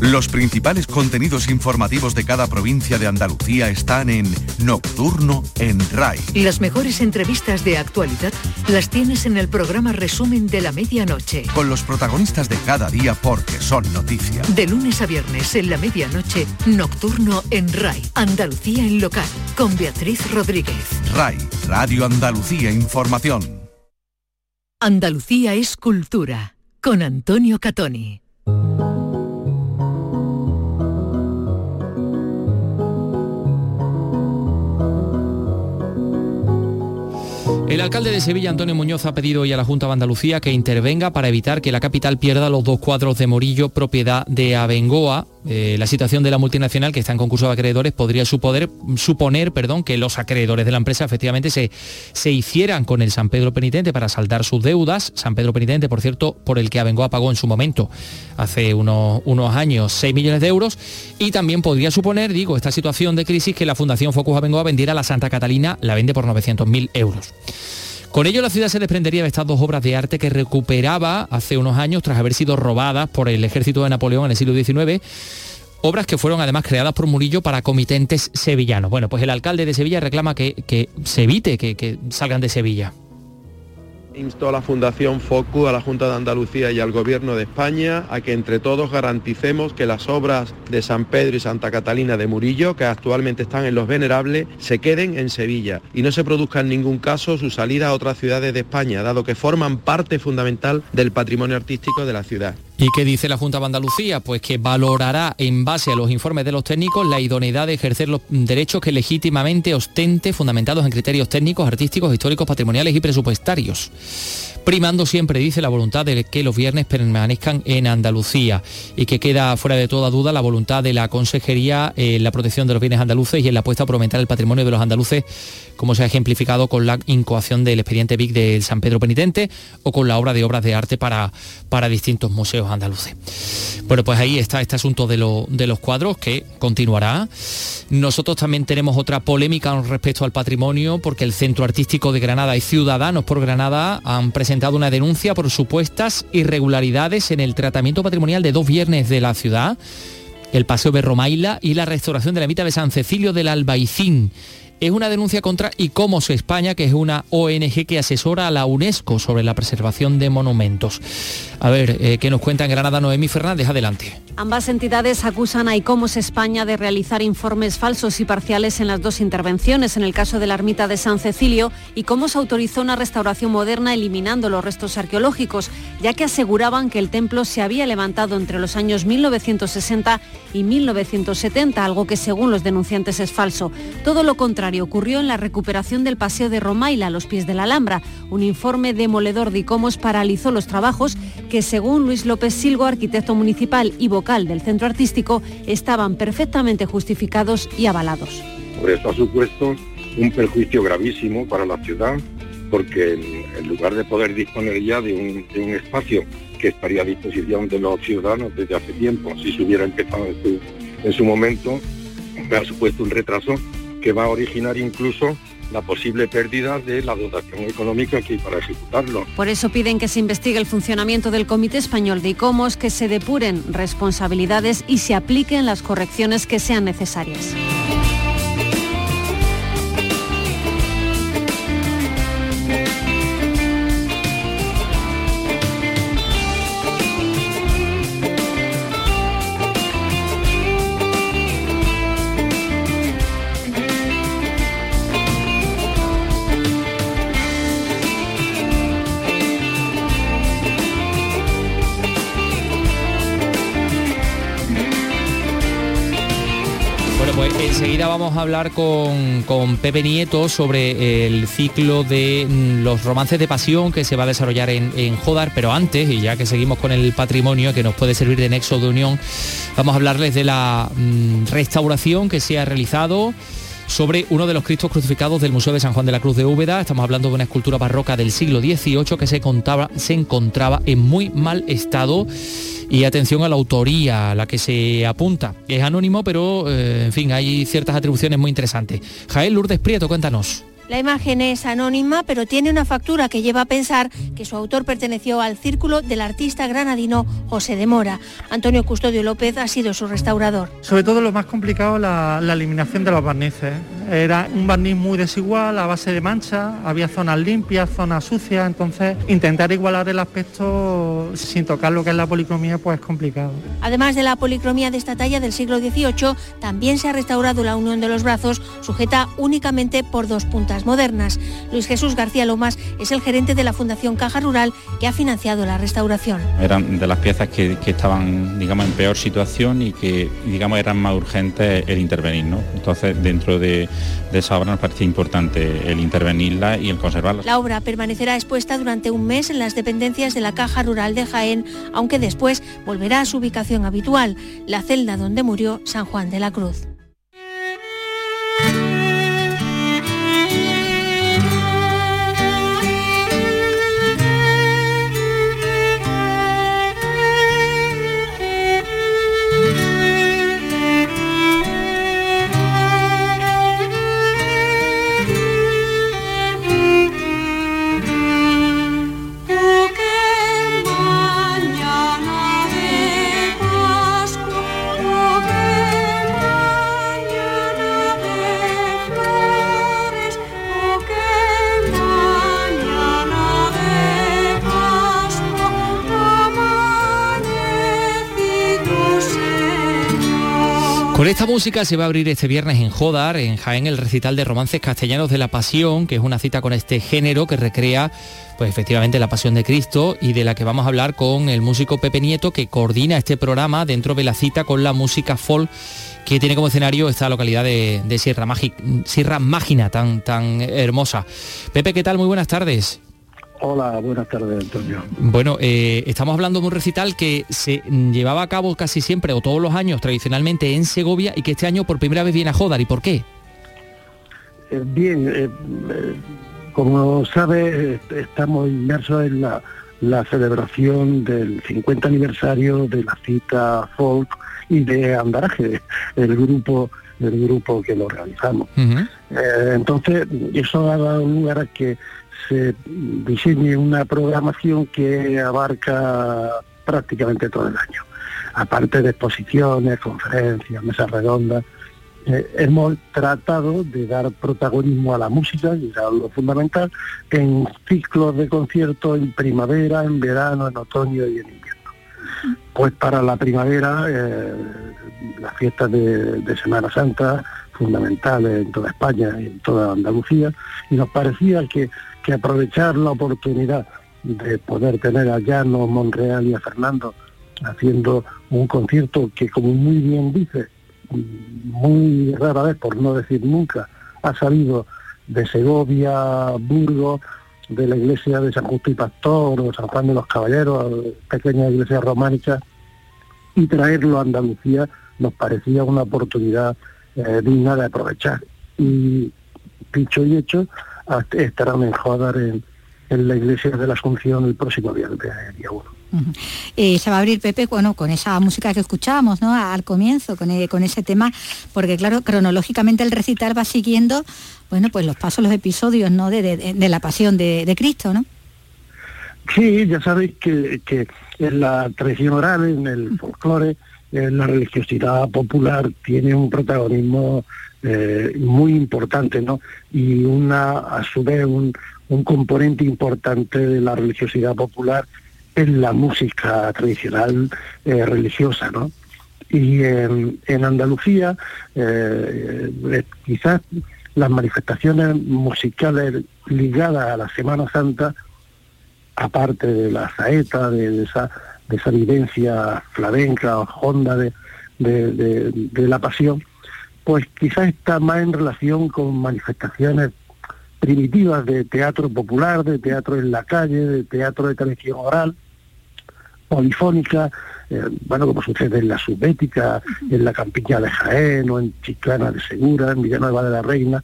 Los principales contenidos informativos de cada provincia de Andalucía están en Nocturno en R A I. Las mejores entrevistas de actualidad las tienes en el programa Resumen de la Medianoche, con los protagonistas de cada día, porque son noticia. De lunes a viernes en la medianoche, Nocturno en R A I. Andalucía en local, con Beatriz Rodríguez. R A I, Radio Andalucía Información. Andalucía es cultura, con Antonio Catoni. El alcalde de Sevilla, Antonio Muñoz, ha pedido hoy a la Junta de Andalucía que intervenga para evitar que la capital pierda los dos cuadros de Murillo, propiedad de Abengoa, Eh, la situación de la multinacional que está en concurso de acreedores podría supoder, suponer perdón, que los acreedores de la empresa efectivamente se, se hicieran con el San Pedro Penitente para saldar sus deudas. San Pedro Penitente, por cierto, por el que Abengoa pagó en su momento, hace unos, unos años, seis millones de euros. Y también podría suponer, digo, esta situación de crisis que la Fundación Focus Abengoa vendiera a la Santa Catalina, la vende por novecientos mil euros. Con ello la ciudad se desprendería de estas dos obras de arte que recuperaba hace unos años tras haber sido robadas por el ejército de Napoleón en el siglo diecinueve, obras que fueron además creadas por Murillo para comitentes sevillanos. Bueno, pues el alcalde de Sevilla reclama que, que se evite que, que salgan de Sevilla. Instó a la Fundación Focus, a la Junta de Andalucía y al Gobierno de España a que entre todos garanticemos que las obras de San Pedro y Santa Catalina de Murillo, que actualmente están en Los Venerables, se queden en Sevilla y no se produzca en ningún caso su salida a otras ciudades de España, dado que forman parte fundamental del patrimonio artístico de la ciudad. ¿Y qué dice la Junta de Andalucía? Pues que valorará en base a los informes de los técnicos la idoneidad de ejercer los derechos que legítimamente ostente, fundamentados en criterios técnicos, artísticos, históricos, patrimoniales y presupuestarios. Primando siempre, dice, la voluntad de que los viernes permanezcan en Andalucía, y que queda fuera de toda duda la voluntad de la Consejería en la protección de los bienes andaluces y en la apuesta por aumentar el patrimonio de los andaluces, como se ha ejemplificado con la incoación del expediente Vic del San Pedro Penitente o con la obra de obras de arte para, para distintos museos andaluces. Bueno, pues ahí está este asunto de, lo, de los cuadros, que continuará. Nosotros también tenemos otra polémica con respecto al patrimonio, porque el Centro Artístico de Granada y Ciudadanos por Granada han presentado una denuncia por supuestas irregularidades en el tratamiento patrimonial de dos viernes de la ciudad, el Paseo Berromaila y la restauración de la ermita de San Cecilio del Albaicín. Es una denuncia contra ICOMOS España, que es una O N G que asesora a la UNESCO sobre la preservación de monumentos. A ver, eh, ¿qué nos cuenta en Granada Noemí Fernández? Adelante. Ambas entidades acusan a ICOMOS España de realizar informes falsos y parciales en las dos intervenciones. En el caso de la ermita de San Cecilio, ICOMOS autorizó una restauración moderna eliminando los restos arqueológicos, ya que aseguraban que el templo se había levantado entre los años mil novecientos sesenta y mil novecientos setenta, algo que según los denunciantes es falso. Todo lo contrario ocurrió en la recuperación del Paseo de Romaila a los pies de la Alhambra. Un informe demoledor de ICOMOS paralizó los trabajos que, según Luis López Silgo, arquitecto municipal y vocal del Centro Artístico, estaban perfectamente justificados y avalados. Por eso ha supuesto un perjuicio gravísimo para la ciudad, porque en lugar de poder disponer ya de un, de un espacio que estaría a disposición de los ciudadanos desde hace tiempo, si se hubiera empezado en su, en su momento, ha supuesto un retraso que va a originar incluso la posible pérdida de la dotación económica que hay para ejecutarlo. Por eso piden que se investigue el funcionamiento del Comité Español de ICOMOS, que se depuren responsabilidades y se apliquen las correcciones que sean necesarias. Enseguida vamos a hablar con, con Pepe Nieto sobre el ciclo de los romances de pasión que se va a desarrollar en, en Jódar, pero antes, y ya que seguimos con el patrimonio que nos puede servir de nexo de unión, vamos a hablarles de la mmm, restauración que se ha realizado sobre uno de los Cristos crucificados del Museo de San Juan de la Cruz de Úbeda. Estamos hablando de una escultura barroca del siglo dieciocho que se, contaba, se encontraba en muy mal estado, y atención a la autoría a la que se apunta. Es anónimo, pero eh, en fin, hay ciertas atribuciones muy interesantes. Jael Lourdes Prieto, cuéntanos. La imagen es anónima, pero tiene una factura que lleva a pensar que su autor perteneció al círculo del artista granadino José de Mora. Antonio Custodio López ha sido su restaurador. Sobre todo lo más complicado, la, la eliminación de los barnices. Era un barniz muy desigual, a base de manchas, había zonas limpias, zonas sucias, entonces intentar igualar el aspecto sin tocar lo que es la policromía pues es complicado. Además de la policromía de esta talla del siglo dieciocho, también se ha restaurado la unión de los brazos, sujeta únicamente por dos puntas modernas. Luis Jesús García Lomas es el gerente de la Fundación Caja Rural, que ha financiado la restauración. Eran de las piezas que, que estaban, digamos, en peor situación y que, digamos, eran más urgentes el intervenir, ¿no? Entonces, dentro de, de esa obra nos parece importante el intervenirla y el conservarla. La obra permanecerá expuesta durante un mes en las dependencias de la Caja Rural de Jaén, aunque después volverá a su ubicación habitual, la celda donde murió San Juan de la Cruz. Con esta música se va a abrir este viernes en Jódar, en Jaén, el recital de romances castellanos de la Pasión, que es una cita con este género que recrea, pues efectivamente, la Pasión de Cristo, y de la que vamos a hablar con el músico Pepe Nieto, que coordina este programa dentro de la cita con la música folk, que tiene como escenario esta localidad de, de Sierra, Magi, Sierra Mágina, tan, tan hermosa. Pepe, ¿qué tal? Muy buenas tardes. Hola, buenas tardes, Antonio. Bueno, eh, estamos hablando de un recital que se llevaba a cabo casi siempre o todos los años tradicionalmente en Segovia y que este año por primera vez viene a Jódar. ¿Y por qué? Eh, bien, eh, eh, como sabes, estamos inmersos en la, la celebración del cincuenta aniversario de la cita folk y de Andaraje, el grupo, el grupo que lo organizamos. Uh-huh. Eh, entonces, eso ha dado lugar a que se diseñe una programación que abarca prácticamente todo el año. Aparte de exposiciones, conferencias, mesas redondas, eh, hemos tratado de dar protagonismo a la música, que era lo fundamental, en ciclos de conciertos en primavera, en verano, en otoño y en invierno. Pues para la primavera, eh, las fiestas de, de Semana Santa, fundamentales en toda España y en toda Andalucía, y nos parecía que que aprovechar la oportunidad de poder tener a Llano, Monreal y a Fernando haciendo un concierto que, como muy bien dice, muy rara vez, por no decir nunca, ha salido de Segovia, Burgos, de la iglesia de San Justo y Pastor o San Juan de los Caballeros, pequeñas iglesias románicas, y traerlo a Andalucía nos parecía una oportunidad eh, digna de aprovechar. Y dicho y hecho, estarán en Jódar, en, en la iglesia de la Asunción, el próximo viernes, día uno. Uh-huh. Eh, se va a abrir, Pepe, bueno, con esa música que escuchábamos, ¿no?, al comienzo, con, eh, con ese tema, porque claro, cronológicamente el recital va siguiendo, bueno, pues los pasos, los episodios, ¿no?, de, de, de la Pasión de, de Cristo, ¿no? Sí, ya sabéis que, que en la tradición oral, en el folclore, en la religiosidad popular tiene un protagonismo Eh, muy importante, ¿no? Y una, a su vez, un, un componente importante de la religiosidad popular es la música tradicional eh, religiosa, ¿no? Y en, en Andalucía, eh, eh, quizás las manifestaciones musicales ligadas a la Semana Santa, aparte de la saeta, de, de, esa, de esa vivencia flamenca o honda de, de, de, de la Pasión, pues quizás está más en relación con manifestaciones primitivas de teatro popular, de teatro en la calle, de teatro de tradición oral, polifónica, eh, bueno, como sucede en la Subbética, en la Campiña de Jaén, o en Chiclana de Segura, en Villanueva de la Reina.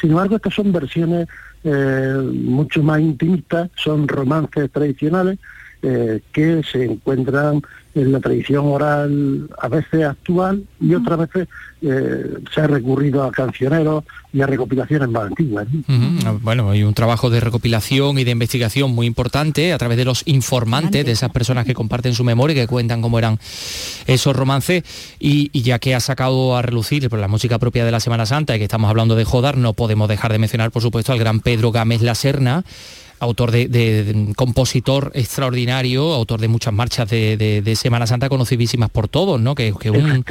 Sin embargo, estas son versiones eh, mucho más intimistas, son romances tradicionales eh, que se encuentran en la tradición oral, a veces actual, y otras veces eh, se ha recurrido a cancioneros y a recopilaciones más antiguas, ¿sí? Uh-huh. Bueno, hay un trabajo de recopilación y de investigación muy importante a través de los informantes, de esas personas que comparten su memoria y que cuentan cómo eran esos romances. Y, y ya que ha sacado a relucir por la música propia de la Semana Santa y que estamos hablando de Jódar, no podemos dejar de mencionar, por supuesto, al gran Pedro Gámez Laserna, autor de, de, de compositor extraordinario, autor de muchas marchas de, de, de Semana Santa conocidísimas por todos, ¿no? Que es un,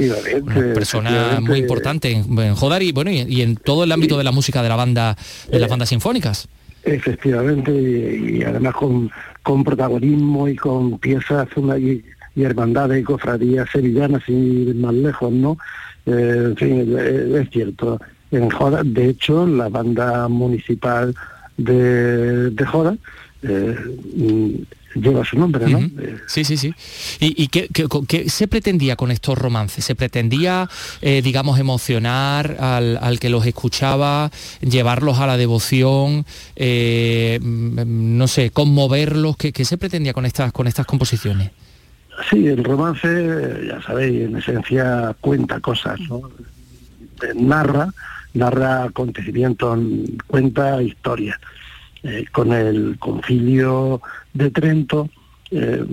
una persona muy importante en, en Jódar y bueno y, y en todo el ámbito y, de la música de la banda de eh, las bandas sinfónicas. Efectivamente, y, y además con, con protagonismo y con piezas y, y hermandades y cofradías sevillanas y más lejos, ¿no? Eh, en fin, es cierto. en Jódar. De hecho, la banda municipal de, de Jódar eh, lleva su nombre, ¿no? Uh-huh. Sí, sí, sí. ¿Y, y qué, qué, qué se pretendía con estos romances? ¿Se pretendía, eh, digamos, emocionar al, al que los escuchaba, llevarlos a la devoción, eh, no sé, conmoverlos? ¿Qué, qué se pretendía con estas, con estas composiciones? Sí, el romance, ya sabéis, en esencia cuenta cosas, ¿no? Narra, narra acontecimientos, cuenta historias. Eh, con el Concilio de Trento, eh,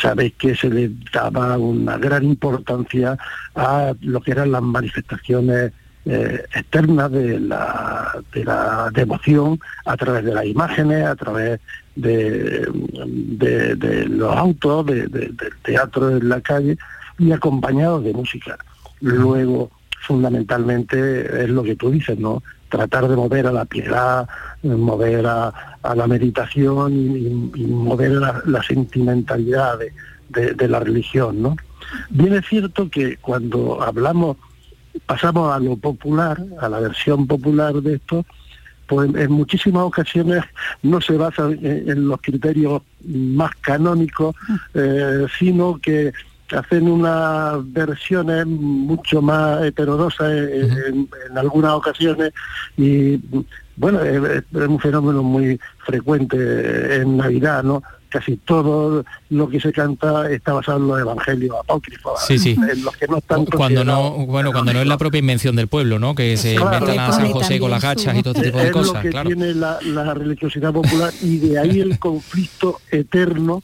sabéis que se le daba una gran importancia a lo que eran las manifestaciones eh, externas de la, de la devoción a través de las imágenes, a través de, de, de los autos, de, de, del teatro en la calle y acompañados de música. Luego, fundamentalmente, es lo que tú dices, ¿no? Tratar de mover a la piedad, mover a, a la meditación y, y mover la, la sentimentalidad de, de, de la religión, ¿no? Bien es cierto que cuando hablamos, pasamos a lo popular, a la versión popular de esto, pues en muchísimas ocasiones no se basa en, en los criterios más canónicos, eh, sino que hacen unas versiones mucho más heterodoxas en, en, en algunas ocasiones y, bueno, es, es un fenómeno muy frecuente en Navidad, ¿no? Casi todo lo que se canta está basado en los evangelios apócrifos, sí, sí. En los que no están cuando no, bueno, cuando no es la propia invención del pueblo, ¿no? Que se claro, inventan a San José con las gachas y todo este tipo de es cosas. Es lo que claro. tiene la, la religiosidad popular y de ahí el conflicto eterno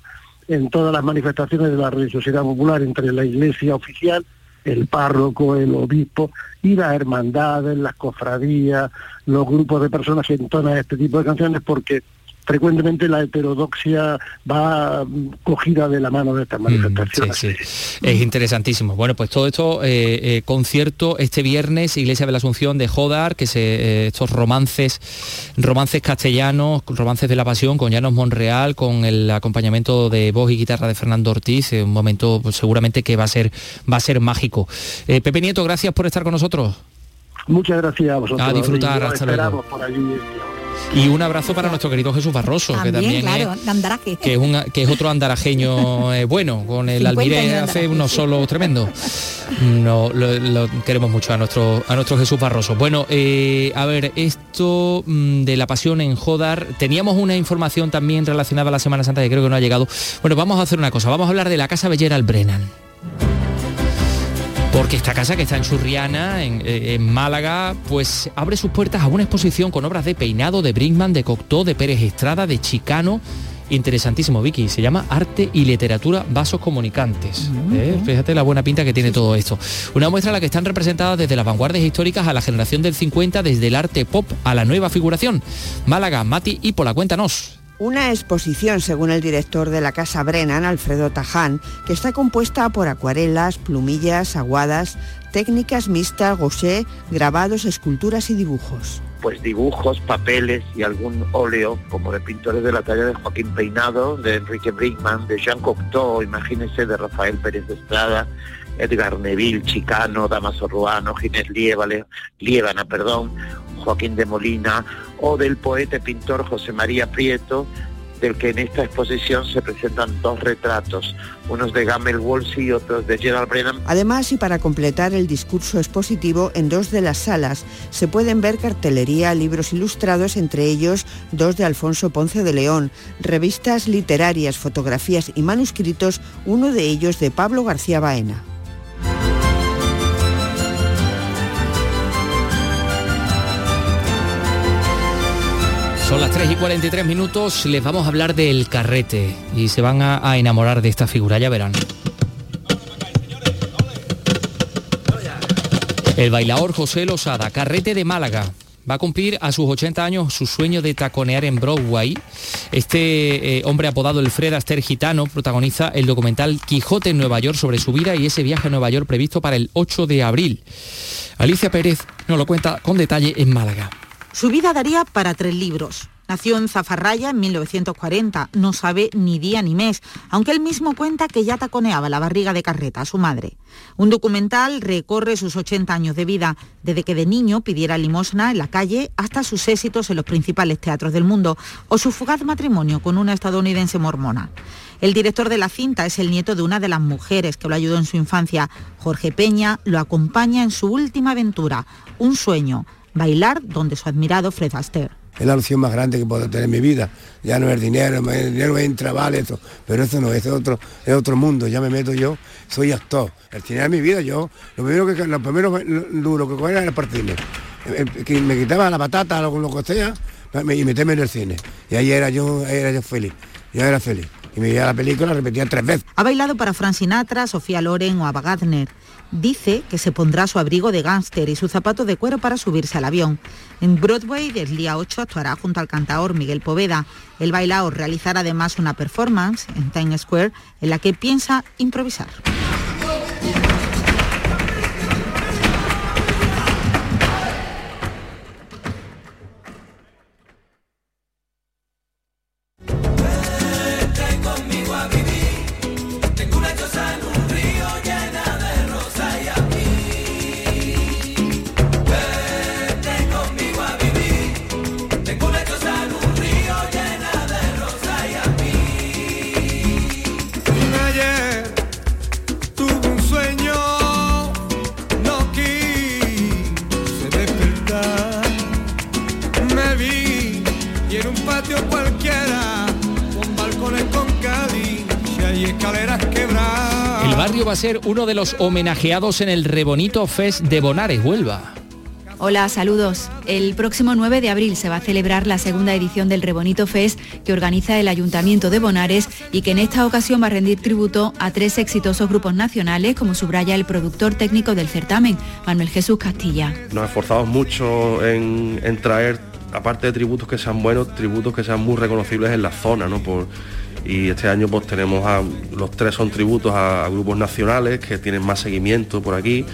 en todas las manifestaciones de la religiosidad popular entre la iglesia oficial, el párroco, el obispo y las hermandades, las cofradías, los grupos de personas que entonan este tipo de canciones, porque frecuentemente la heterodoxia va cogida de la mano de estas manifestaciones. Sí, sí. Es interesantísimo. Bueno, pues todo esto, eh, eh, concierto este viernes, Iglesia de la Asunción de Jódar, que se, eh, estos romances, romances castellanos, romances de la pasión, con Llanos Monreal, con el acompañamiento de voz y guitarra de Fernando Ortiz, un momento pues, seguramente que va a ser, va a ser mágico. Eh, Pepe Nieto, gracias por estar con nosotros. Muchas gracias a vosotros. A disfrutar, hasta luego. Y un abrazo para nuestro querido Jesús Barroso, también, que también claro, es, andaraje. Que, es un, que es otro andarajeño eh, bueno, con el Almiré hace unos solos tremendos. No, lo, lo queremos mucho a nuestro, a nuestro Jesús Barroso. Bueno, eh, a ver, esto mmm, de la pasión en Jódar, teníamos una información también relacionada a la Semana Santa que creo que no ha llegado. Bueno, vamos a hacer una cosa, vamos a hablar de la Casa Bellera al Brenan. Porque esta casa que está en Churriana, en, en Málaga, pues abre sus puertas a una exposición con obras de Peinado, de Brinkmann, de Cocteau, de Pérez Estrada, de Chicano. Interesantísimo, Vicky. Se llama Arte y Literatura Vasos Comunicantes. ¿Eh? Fíjate la buena pinta que tiene todo esto. Una muestra en la que están representadas desde las vanguardias históricas a la generación del cincuenta, desde el arte pop a la nueva figuración. Málaga, Mati y Pola, cuéntanos. Una exposición, según el director de la Casa Brenan, Alfredo Taján, que está compuesta por acuarelas, plumillas, aguadas, técnicas mixtas, gouache, grabados, esculturas y dibujos. Pues dibujos, papeles y algún óleo, como de pintores de la talla de Joaquín Peinado, de Enrique Brinkmann, de Jean Cocteau, imagínense, de Rafael Pérez de Estrada, Edgar Neville, Chicano, Dámaso Ruano, Ginés Liébana, Liébana, perdón, Joaquín de Molina, o del poeta y pintor José María Prieto, del que en esta exposición se presentan dos retratos, unos de Gamel Wolsey y otros de Gerald Brennan. Además, y para completar el discurso expositivo, en dos de las salas se pueden ver cartelería, libros ilustrados, entre ellos dos de Alfonso Ponce de León, revistas literarias, fotografías y manuscritos, uno de ellos de Pablo García Baena. Son las tres y cuarenta y tres minutos, les vamos a hablar del carrete y se van a, a enamorar de esta figura, ya verán. El bailaor José Losada, carrete de Málaga. Va a cumplir a sus ochenta años su sueño de taconear en Broadway. Este eh, hombre apodado el Fred Astaire gitano protagoniza el documental Quijote en Nueva York sobre su vida y ese viaje a Nueva York previsto para el ocho de abril. Alicia Pérez nos lo cuenta con detalle en Málaga. Su vida daría para tres libros. Nació en Zafarraya en mil novecientos cuarenta, no sabe ni día ni mes, aunque él mismo cuenta que ya taconeaba la barriga de carreta a su madre. Un documental recorre sus ochenta años de vida, desde que de niño pidiera limosna en la calle hasta sus éxitos en los principales teatros del mundo o su fugaz matrimonio con una estadounidense mormona. El director de la cinta es el nieto de una de las mujeres que lo ayudó en su infancia. Jorge Peña lo acompaña en su última aventura, un sueño, bailar donde su admirado Fred Astaire. Es la opción más grande que puedo tener en mi vida. Ya no es dinero, el dinero entra, vale, esto, pero eso no, eso es otro, es otro mundo, ya me meto yo, soy actor. El dinero de mi vida, yo, lo primero que lo primero duro que cogía era el partido. Que me quitaba la patata, lo, lo que sea, y meterme en el cine. Y ahí era yo, ahí era yo feliz, yo era feliz. Y me veía la película, la repetía tres veces. Ha bailado para Frank Sinatra, Sofía Loren o Ava Gardner. Dice que se pondrá su abrigo de gángster y sus zapatos de cuero para subirse al avión. En Broadway, del día ocho, actuará junto al cantador Miguel Poveda. El bailaor realizará además una performance en Times Square en la que piensa improvisar. Va a ser uno de los homenajeados en el Rebonito Fest de Bonares, Huelva. Hola, saludos. El próximo nueve de abril se va a celebrar la segunda edición del Rebonito Fest que organiza el Ayuntamiento de Bonares y que en esta ocasión va a rendir tributo a tres exitosos grupos nacionales, como subraya el productor técnico del certamen, Manuel Jesús Castilla. Nos esforzamos mucho en, en traer, aparte de tributos que sean buenos, tributos que sean muy reconocibles en la zona, ¿no? Por, y este año pues tenemos a los tres son tributos a, a grupos nacionales que tienen más seguimiento por aquí,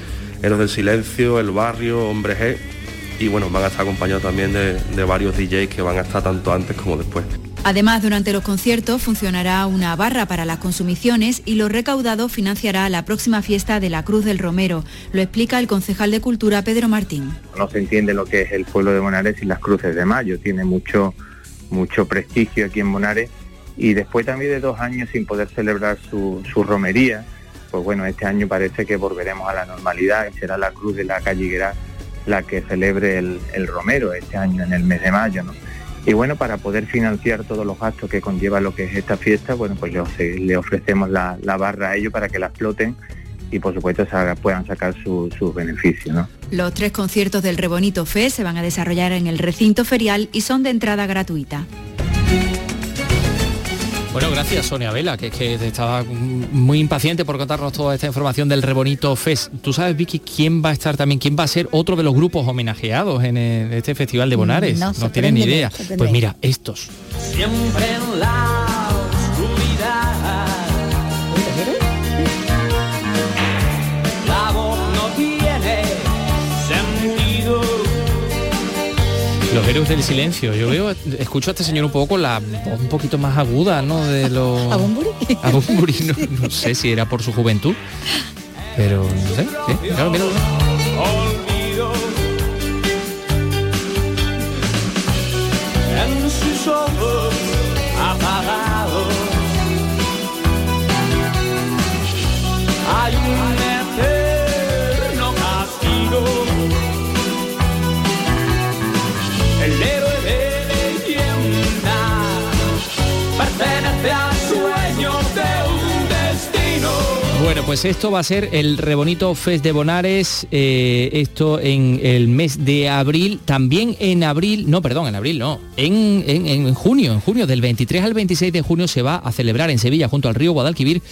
Héroes del Silencio, El Barrio, Hombre G, y bueno, van a estar acompañados también de, de varios D Js que van a estar tanto antes como después. Además, durante los conciertos funcionará una barra para las consumiciones y lo recaudado financiará la próxima fiesta de la Cruz del Romero. Lo explica el concejal de Cultura, Pedro Martín. No se entiende lo que es el pueblo de Bonares sin las Cruces de Mayo. Tiene mucho, mucho prestigio aquí en Bonares. Y después también de dos años sin poder celebrar su, su romería, pues bueno, este año parece que volveremos a la normalidad y será la Cruz de la Calle Guerá la que celebre el, el Romero este año en el mes de mayo, ¿no? Y bueno, para poder financiar todos los gastos que conlleva lo que es esta fiesta, bueno, pues le, le ofrecemos la, la barra a ellos para que la exploten y por supuesto puedan sacar sus su beneficios, ¿no? Los tres conciertos del Rebonito Fest se van a desarrollar en el recinto ferial y son de entrada gratuita. Bueno, gracias Sonia Vela, que, que estaba muy impaciente por contarnos toda esta información del Rebonito Fest. Tú sabes, Vicky, quién va a estar también, quién va a ser otro de los grupos homenajeados en este Festival de Bonares. No, no tienen ni idea. Pues mira, estos. Siempre en la oscuridad. La voz no tiene sentido. Los Héroes del Silencio. Yo veo, escucho a este señor un poco la voz un poquito más aguda, ¿no? De los... ¿A Bumburi? A Bumburi, no, no sé si era por su juventud, pero no sé, ¿eh? Claro, mira. Bueno, pues esto va a ser el Rebonito Fest de Bonares, eh, esto en el mes de abril, también en abril, no, perdón, en abril no, en, en, en junio, en junio, del veintitrés al veintiséis de junio se va a celebrar en Sevilla, junto al río Guadalquivir,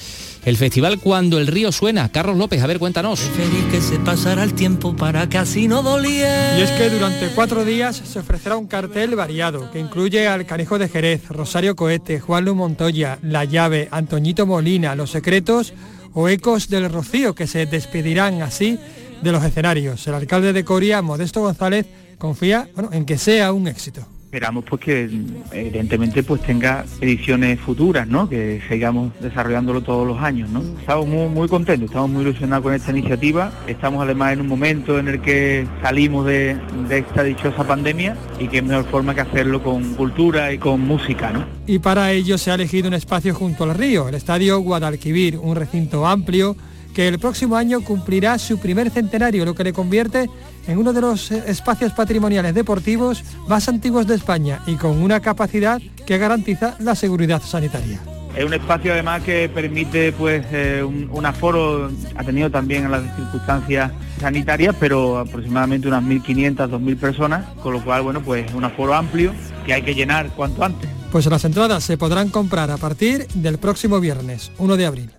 el festival Cuando el río suena. Carlos López, a ver, cuéntanos. Feliz que se pasará el tiempo para que así no doliera. Y es que durante cuatro días se ofrecerá un cartel variado, que incluye al Canejo de Jerez, Rosario Cohete, Juan Luis Montoya, La Llave, Antoñito Molina, Los Secretos o Ecos del Rocío, que se despedirán así de los escenarios. El alcalde de Coria, Modesto González, confía, bueno, en que sea un éxito. Esperamos pues que evidentemente pues tenga ediciones futuras, ¿no? Que sigamos desarrollándolo todos los años, ¿no? Estamos muy, muy contentos, estamos muy ilusionados con esta iniciativa. Estamos además en un momento en el que salimos de, de esta dichosa pandemia y que es mejor forma que hacerlo con cultura y con música, ¿no? Y para ello se ha elegido un espacio junto al río, el Estadio Guadalquivir, un recinto amplio que el próximo año cumplirá su primer centenario, lo que le convierte en uno de los espacios patrimoniales deportivos más antiguos de España y con una capacidad que garantiza la seguridad sanitaria. Es un espacio además que permite pues eh, un, un aforo, ha tenido también en las circunstancias sanitarias, pero aproximadamente unas mil quinientas, dos mil personas, con lo cual, bueno, pues un aforo amplio que hay que llenar cuanto antes. Pues las entradas se podrán comprar a partir del próximo viernes, uno de abril.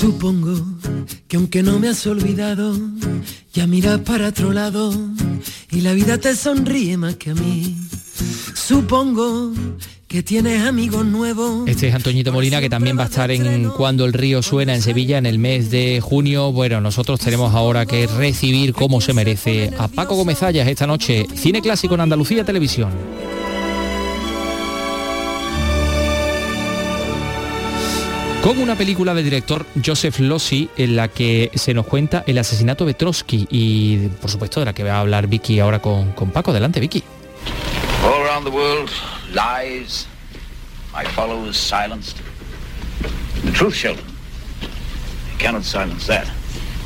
Supongo que aunque no me has olvidado, ya miras para otro lado y la vida te sonríe más que a mí. Supongo que tienes amigos nuevos. Este es Antoñito Molina, que también va a estar en Cuando el río suena en Sevilla en el mes de junio. Bueno, nosotros tenemos ahora que recibir como se merece a Paco Gómez Hayas esta noche. Cine clásico en Andalucía Televisión. Con una película del director Joseph Losey en la que se nos cuenta el asesinato de Trotsky y, por supuesto, de la que va a hablar Vicky ahora con, con Paco. Adelante, Vicky. All around the world, lies. My follow is silenced. The truth, children. You cannot silence that.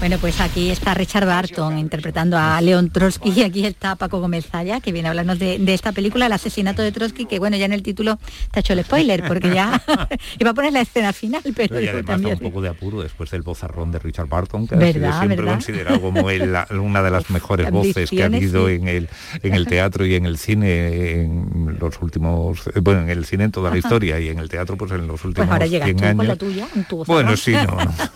Bueno, pues aquí está Richard Burton interpretando a León Trotsky y aquí está Paco Gómez Zaya, que viene a hablarnos de, de esta película, el asesinato de Trotsky, que bueno, ya en el título te ha hecho el spoiler, porque ya iba a poner la escena final, pero... Y además también da un poco de apuro después del vozarrón de Richard Burton, que ha sido siempre ¿verdad? considerado como el, la, una de las mejores voces que ha habido sí. en, el, en el teatro y en el cine en los últimos... Bueno, en el cine en toda la historia y en el teatro pues en los últimos pues ahora llegas cien años. Con la tuya, con tu vozarrón. Bueno, sí,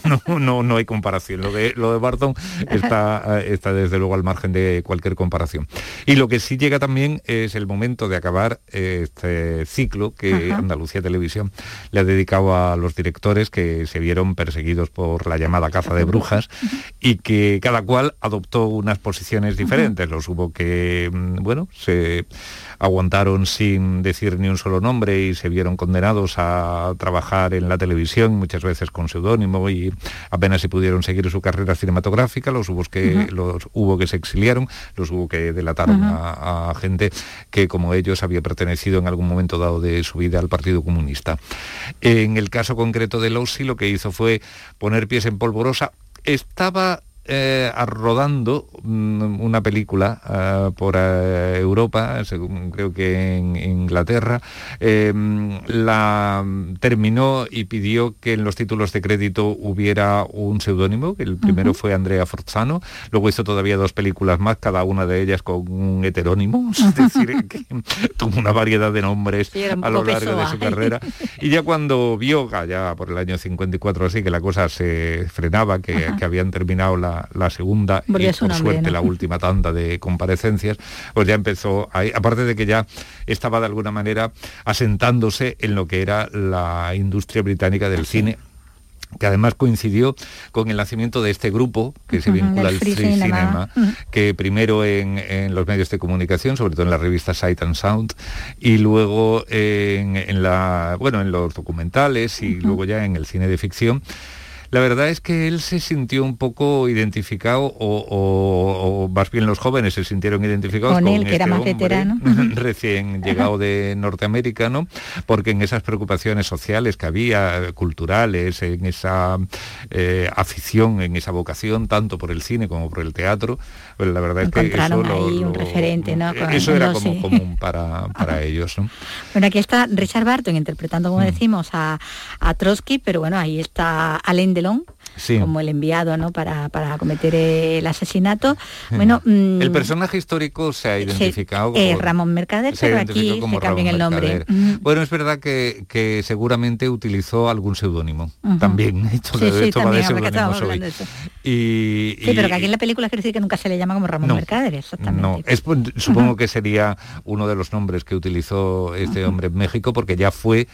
no, no, no, no hay comparación. Lo de Lo de Burton está, está desde luego al margen de cualquier comparación. Y lo que sí llega también es el momento de acabar este ciclo que Ajá. Andalucía Televisión le ha dedicado a los directores que se vieron perseguidos por la llamada caza de brujas y que cada cual adoptó unas posiciones diferentes. Ajá. Los hubo que, bueno, se aguantaron sin decir ni un solo nombre y se vieron condenados a trabajar en la televisión, muchas veces con seudónimo y apenas si pudieron seguir su carrera cinematográfica, los hubo que, uh-huh. los hubo que se exiliaron, los hubo que delataron uh-huh. a, a gente que como ellos había pertenecido en algún momento dado de su vida al Partido Comunista. En el caso concreto de Losey lo que hizo fue poner pies en polvorosa. Estaba Eh, rodando mmm, una película uh, por uh, Europa, según creo que en Inglaterra, eh, la terminó y pidió que en los títulos de crédito hubiera un seudónimo, que el primero uh-huh. fue Andrea Forzano, luego hizo todavía dos películas más, cada una de ellas con un heterónimo, es decir, que tuvo una variedad de nombres sí, a lo largo Pessoa. de su carrera, y ya cuando vio, ya por el año cincuenta y cuatro así, que la cosa se frenaba, que, uh-huh. que habían terminado la La, la segunda Porque y por suerte bien, ¿no? la última tanda de comparecencias, pues ya empezó ahí, aparte de que ya estaba de alguna manera asentándose en lo que era la industria británica del cine, que además coincidió con el nacimiento de este grupo que se vincula al uh-huh, free cinema, cinema uh-huh. que primero en, en los medios de comunicación, sobre todo en la revista Sight and Sound, y luego en, en, la, bueno, en los documentales y uh-huh. luego ya en el cine de ficción. La verdad es que él se sintió un poco identificado, o, o, o más bien los jóvenes se sintieron identificados con, con él, que este era más veterano, recién llegado de Norteamérica, ¿no? Porque en esas preocupaciones sociales que había, culturales, en esa eh, afición, en esa vocación, tanto por el cine como por el teatro, pues la verdad es que eso, lo, lo, un referente, ¿no? eso era como sí. común para, para ellos, ¿no? Bueno, aquí está Richard Burton interpretando, como mm. decimos, a, a Trotsky, pero bueno, ahí está Alain Delon, sí. como el enviado, ¿no? para, para cometer el asesinato. Bueno, mm, el personaje histórico se ha identificado se, como... Eh, Ramón Mercader, pero aquí se cambia el nombre. Mm. Bueno, es verdad que, que seguramente utilizó algún seudónimo, uh-huh. también. Esto, sí, sí, esto también, va de seudónimos hoy. De eso. Y, y, sí, pero que aquí en la película quiero decir que nunca se le llama como Ramón no, Mercader, exactamente. No, es, supongo uh-huh. que sería uno de los nombres que utilizó este uh-huh. hombre en México, porque ya fue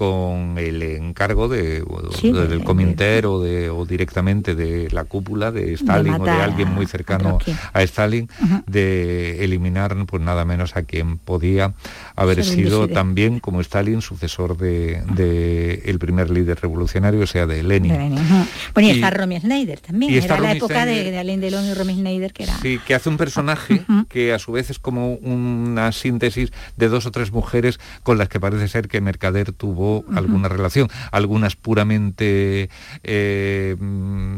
con el encargo de, o, sí, de, del comité o, de, o directamente de la cúpula de Stalin de o de alguien muy cercano a, a Stalin, uh-huh, de eliminar pues nada menos a quien podía haber Ser sido también como Stalin sucesor de, de el primer líder revolucionario, o sea, de Lenin. De Lenin, uh-huh. Bueno, y, y está Romy Schneider también, era Romy la época Schneider, de, de Alain Delon y Romy Schneider, que era... Sí, que hace un personaje, uh-huh, que a su vez es como una síntesis de dos o tres mujeres con las que parece ser que Mercader tuvo alguna uh-huh relación, algunas puramente eh,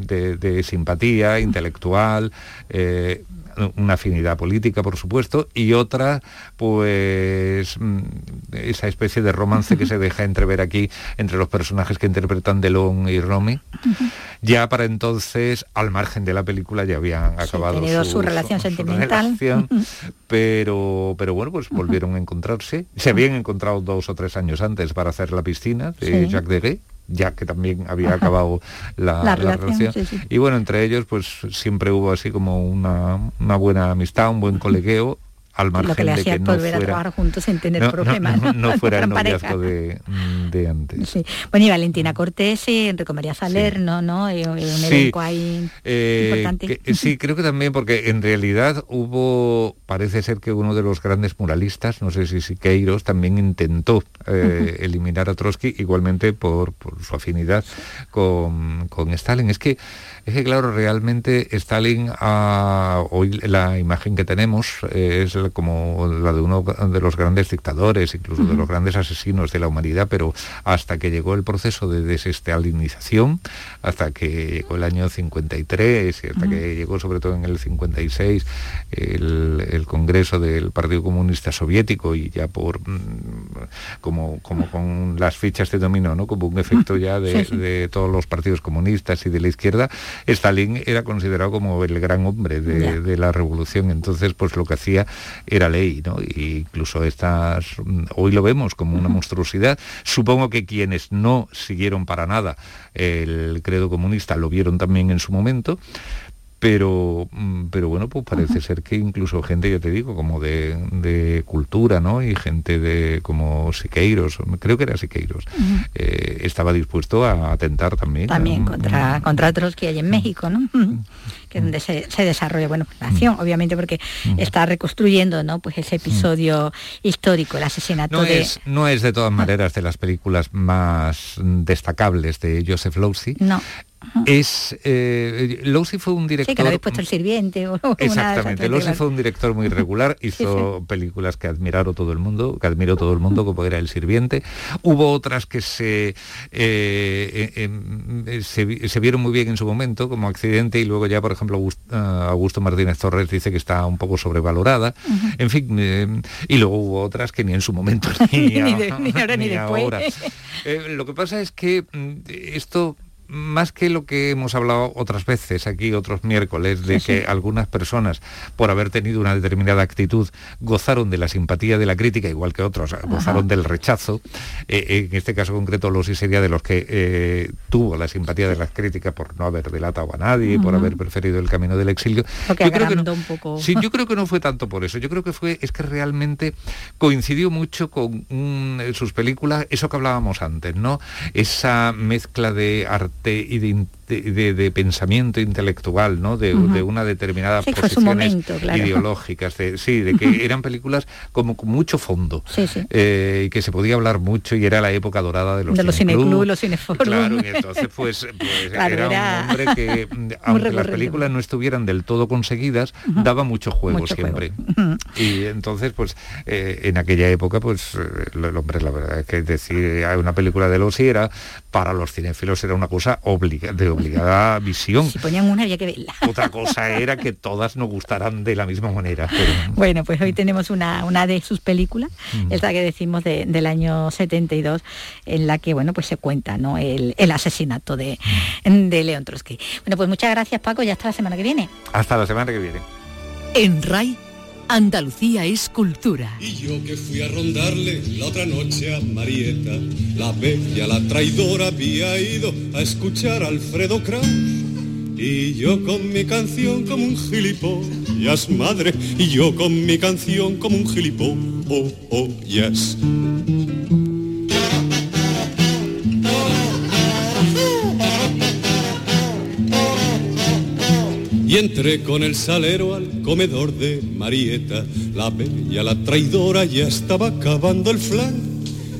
de, de simpatía, uh-huh, intelectual, eh, una afinidad política, por supuesto, y otra, pues, esa especie de romance, uh-huh, que se deja entrever aquí entre los personajes que interpretan Delon y Romy. Uh-huh. Ya para entonces, al margen de la película, ya habían sí, acabado su, su relación su, sentimental, su relación, uh-huh, pero, pero bueno, pues volvieron a encontrarse. Se habían encontrado dos o tres años antes para hacer La piscina de sí. Jacques Deguet, ya que también había, ajá, acabado la, la, la relación. Sí, sí. Y bueno, entre ellos pues siempre hubo así como una, una buena amistad, un buen colegueo, al margen lo que le hacía de que no volver fuera, a trabajar juntos sin tener no, problemas. No, no, no, no fuera el noviazgo de, de antes. Sí. Bueno, y Valentina Cortés, y Enrico María Salerno, sí, ¿no? Y, y un elenco sí, ahí eh, importante. Que, sí, creo que también porque en realidad hubo, parece ser que uno de los grandes muralistas, no sé si Siqueiros, también intentó eh, uh-huh, eliminar a Trotsky, igualmente por, por su afinidad con, con Stalin. Es que, es que claro, realmente Stalin, ah, hoy la imagen que tenemos eh, es como la de uno de los grandes dictadores, incluso, uh-huh, de los grandes asesinos de la humanidad, pero hasta que llegó el proceso de desestalinización, hasta que llegó el año cincuenta y tres y hasta, uh-huh, que llegó sobre todo en el cincuenta y seis el, el Congreso del Partido Comunista Soviético, y ya por como, como con las fichas de dominó, ¿no? Como un efecto ya de, sí, sí, de todos los partidos comunistas y de la izquierda, Stalin era considerado como el gran hombre de, yeah, de la revolución. Entonces pues lo que hacía era ley, ¿no? E incluso estas, hoy lo vemos como una monstruosidad. Supongo que quienes no siguieron para nada el credo comunista lo vieron también en su momento, pero, pero bueno, pues parece, ajá, ser que incluso gente, yo te digo, como de, de cultura, ¿no? Y gente de como Siqueiros, creo que era Siqueiros, eh, estaba dispuesto a atentar también. También a, contra, uh, contra Trotsky allí en México, ¿no? Que donde se, se desarrolla, bueno, la acción, obviamente, porque está reconstruyendo, ¿no? Pues ese episodio histórico, el asesinato no de... Es, no es de todas maneras de las películas más destacables de Joseph Losey. No. Es eh, Losey fue un director... Sí, que lo habéis puesto El sirviente. O exactamente, Losey fue un director muy regular, hizo sí, sí, películas que admiraron todo el mundo, que admiró todo el mundo, como era El sirviente. Hubo otras que se, eh, eh, eh, se, se vieron muy bien en su momento, como Accidente, y luego ya, por ejemplo, Augusto, uh, Augusto Martínez Torres dice que está un poco sobrevalorada, uh-huh, en fin, eh, y luego hubo otras que ni en su momento, ni, ni, a, de, ni ahora ni, ni después. Ahora. Eh, lo que pasa es que esto... más que lo que hemos hablado otras veces aquí, otros miércoles, de sí, que sí, algunas personas, por haber tenido una determinada actitud, gozaron de la simpatía de la crítica, igual que otros, ajá, gozaron del rechazo. Eh, en este caso concreto, Losey sería de los que eh, tuvo la simpatía de las críticas por no haber delatado a nadie, ajá, por haber preferido el camino del exilio. Porque yo creo que no, un poco... Sí, yo creo que no fue tanto por eso. Yo creo que fue, es que realmente coincidió mucho con un, sus películas, eso que hablábamos antes, ¿no? Esa mezcla de arte y de, de, de pensamiento intelectual, ¿no? De, uh-huh, de una determinada, sí, posiciones momento, claro, ideológicas, de, sí, de que, uh-huh, eran películas como con mucho fondo, sí, sí, eh, y que se podía hablar mucho, y era la época dorada de los de cineclubs, los cineforum. Claro, y entonces pues, pues claro, era, era un hombre que, aunque las películas no estuvieran del todo conseguidas, uh-huh, daba mucho juego mucho siempre. Juego. Y entonces pues eh, en aquella época pues el hombre, la verdad es que es decir, una película de Losey era, para los cinéfilos era una cosa Obliga, de obligada visión. Si ponían una, había que verla. Otra cosa era que todas nos gustaran de la misma manera. Pero... Bueno, pues hoy tenemos una, una de sus películas, mm, esta que decimos de, del año setenta y dos, en la que, bueno, pues se cuenta, ¿no? el, el asesinato de, de León Trotsky. Bueno, pues muchas gracias, Paco, y hasta la semana que viene. Hasta la semana que viene. En RAI, Andalucía es cultura. Y yo que fui a rondarle la otra noche a Marieta, la bella, la traidora, había ido a escuchar a Alfredo Kraus. Y yo con mi canción como un gilipollas, madre, y yo con mi canción como un gilipollas. y entré con el salero al comedor de Marieta. La bella, la traidora, ya estaba acabando el flan.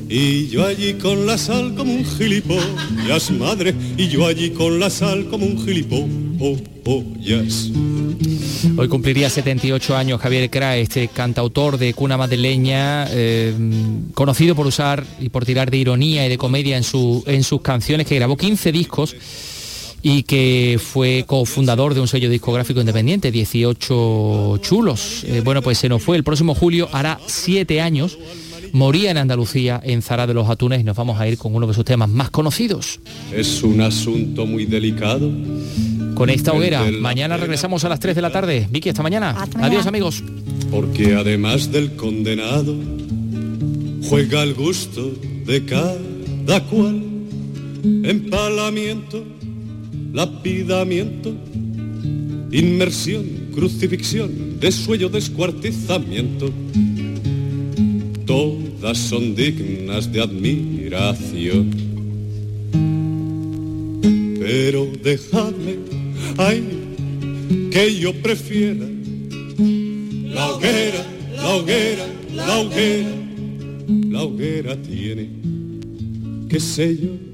Y yo allí con la sal como un gilipollas, madre, y yo allí con la sal como un gilipollas. Hoy cumpliría setenta y ocho años Javier Crae, este cantautor de cuna madrileña, eh, conocido por usar y por tirar de ironía y de comedia en, su, en sus canciones, que grabó quince discos y que fue cofundador de un sello discográfico independiente, dieciocho chulos. Eh, bueno, pues se nos fue. El próximo julio hará siete años. Moría en Andalucía, en Zara de los Atunes, y nos vamos a ir con uno de sus temas más conocidos. Es un asunto muy delicado. Con esta hoguera, mañana regresamos a las tres de la tarde. Vicky, hasta mañana. Hasta mañana. Adiós, amigos. Porque además del condenado, juega el gusto de cada cual. Empalamiento, lapidamiento, inmersión, crucifixión, desuello, descuartizamiento. Todas son dignas de admiración. Pero dejadme, ay, que yo prefiera la hoguera, la hoguera, la hoguera. La hoguera tiene, qué sé yo,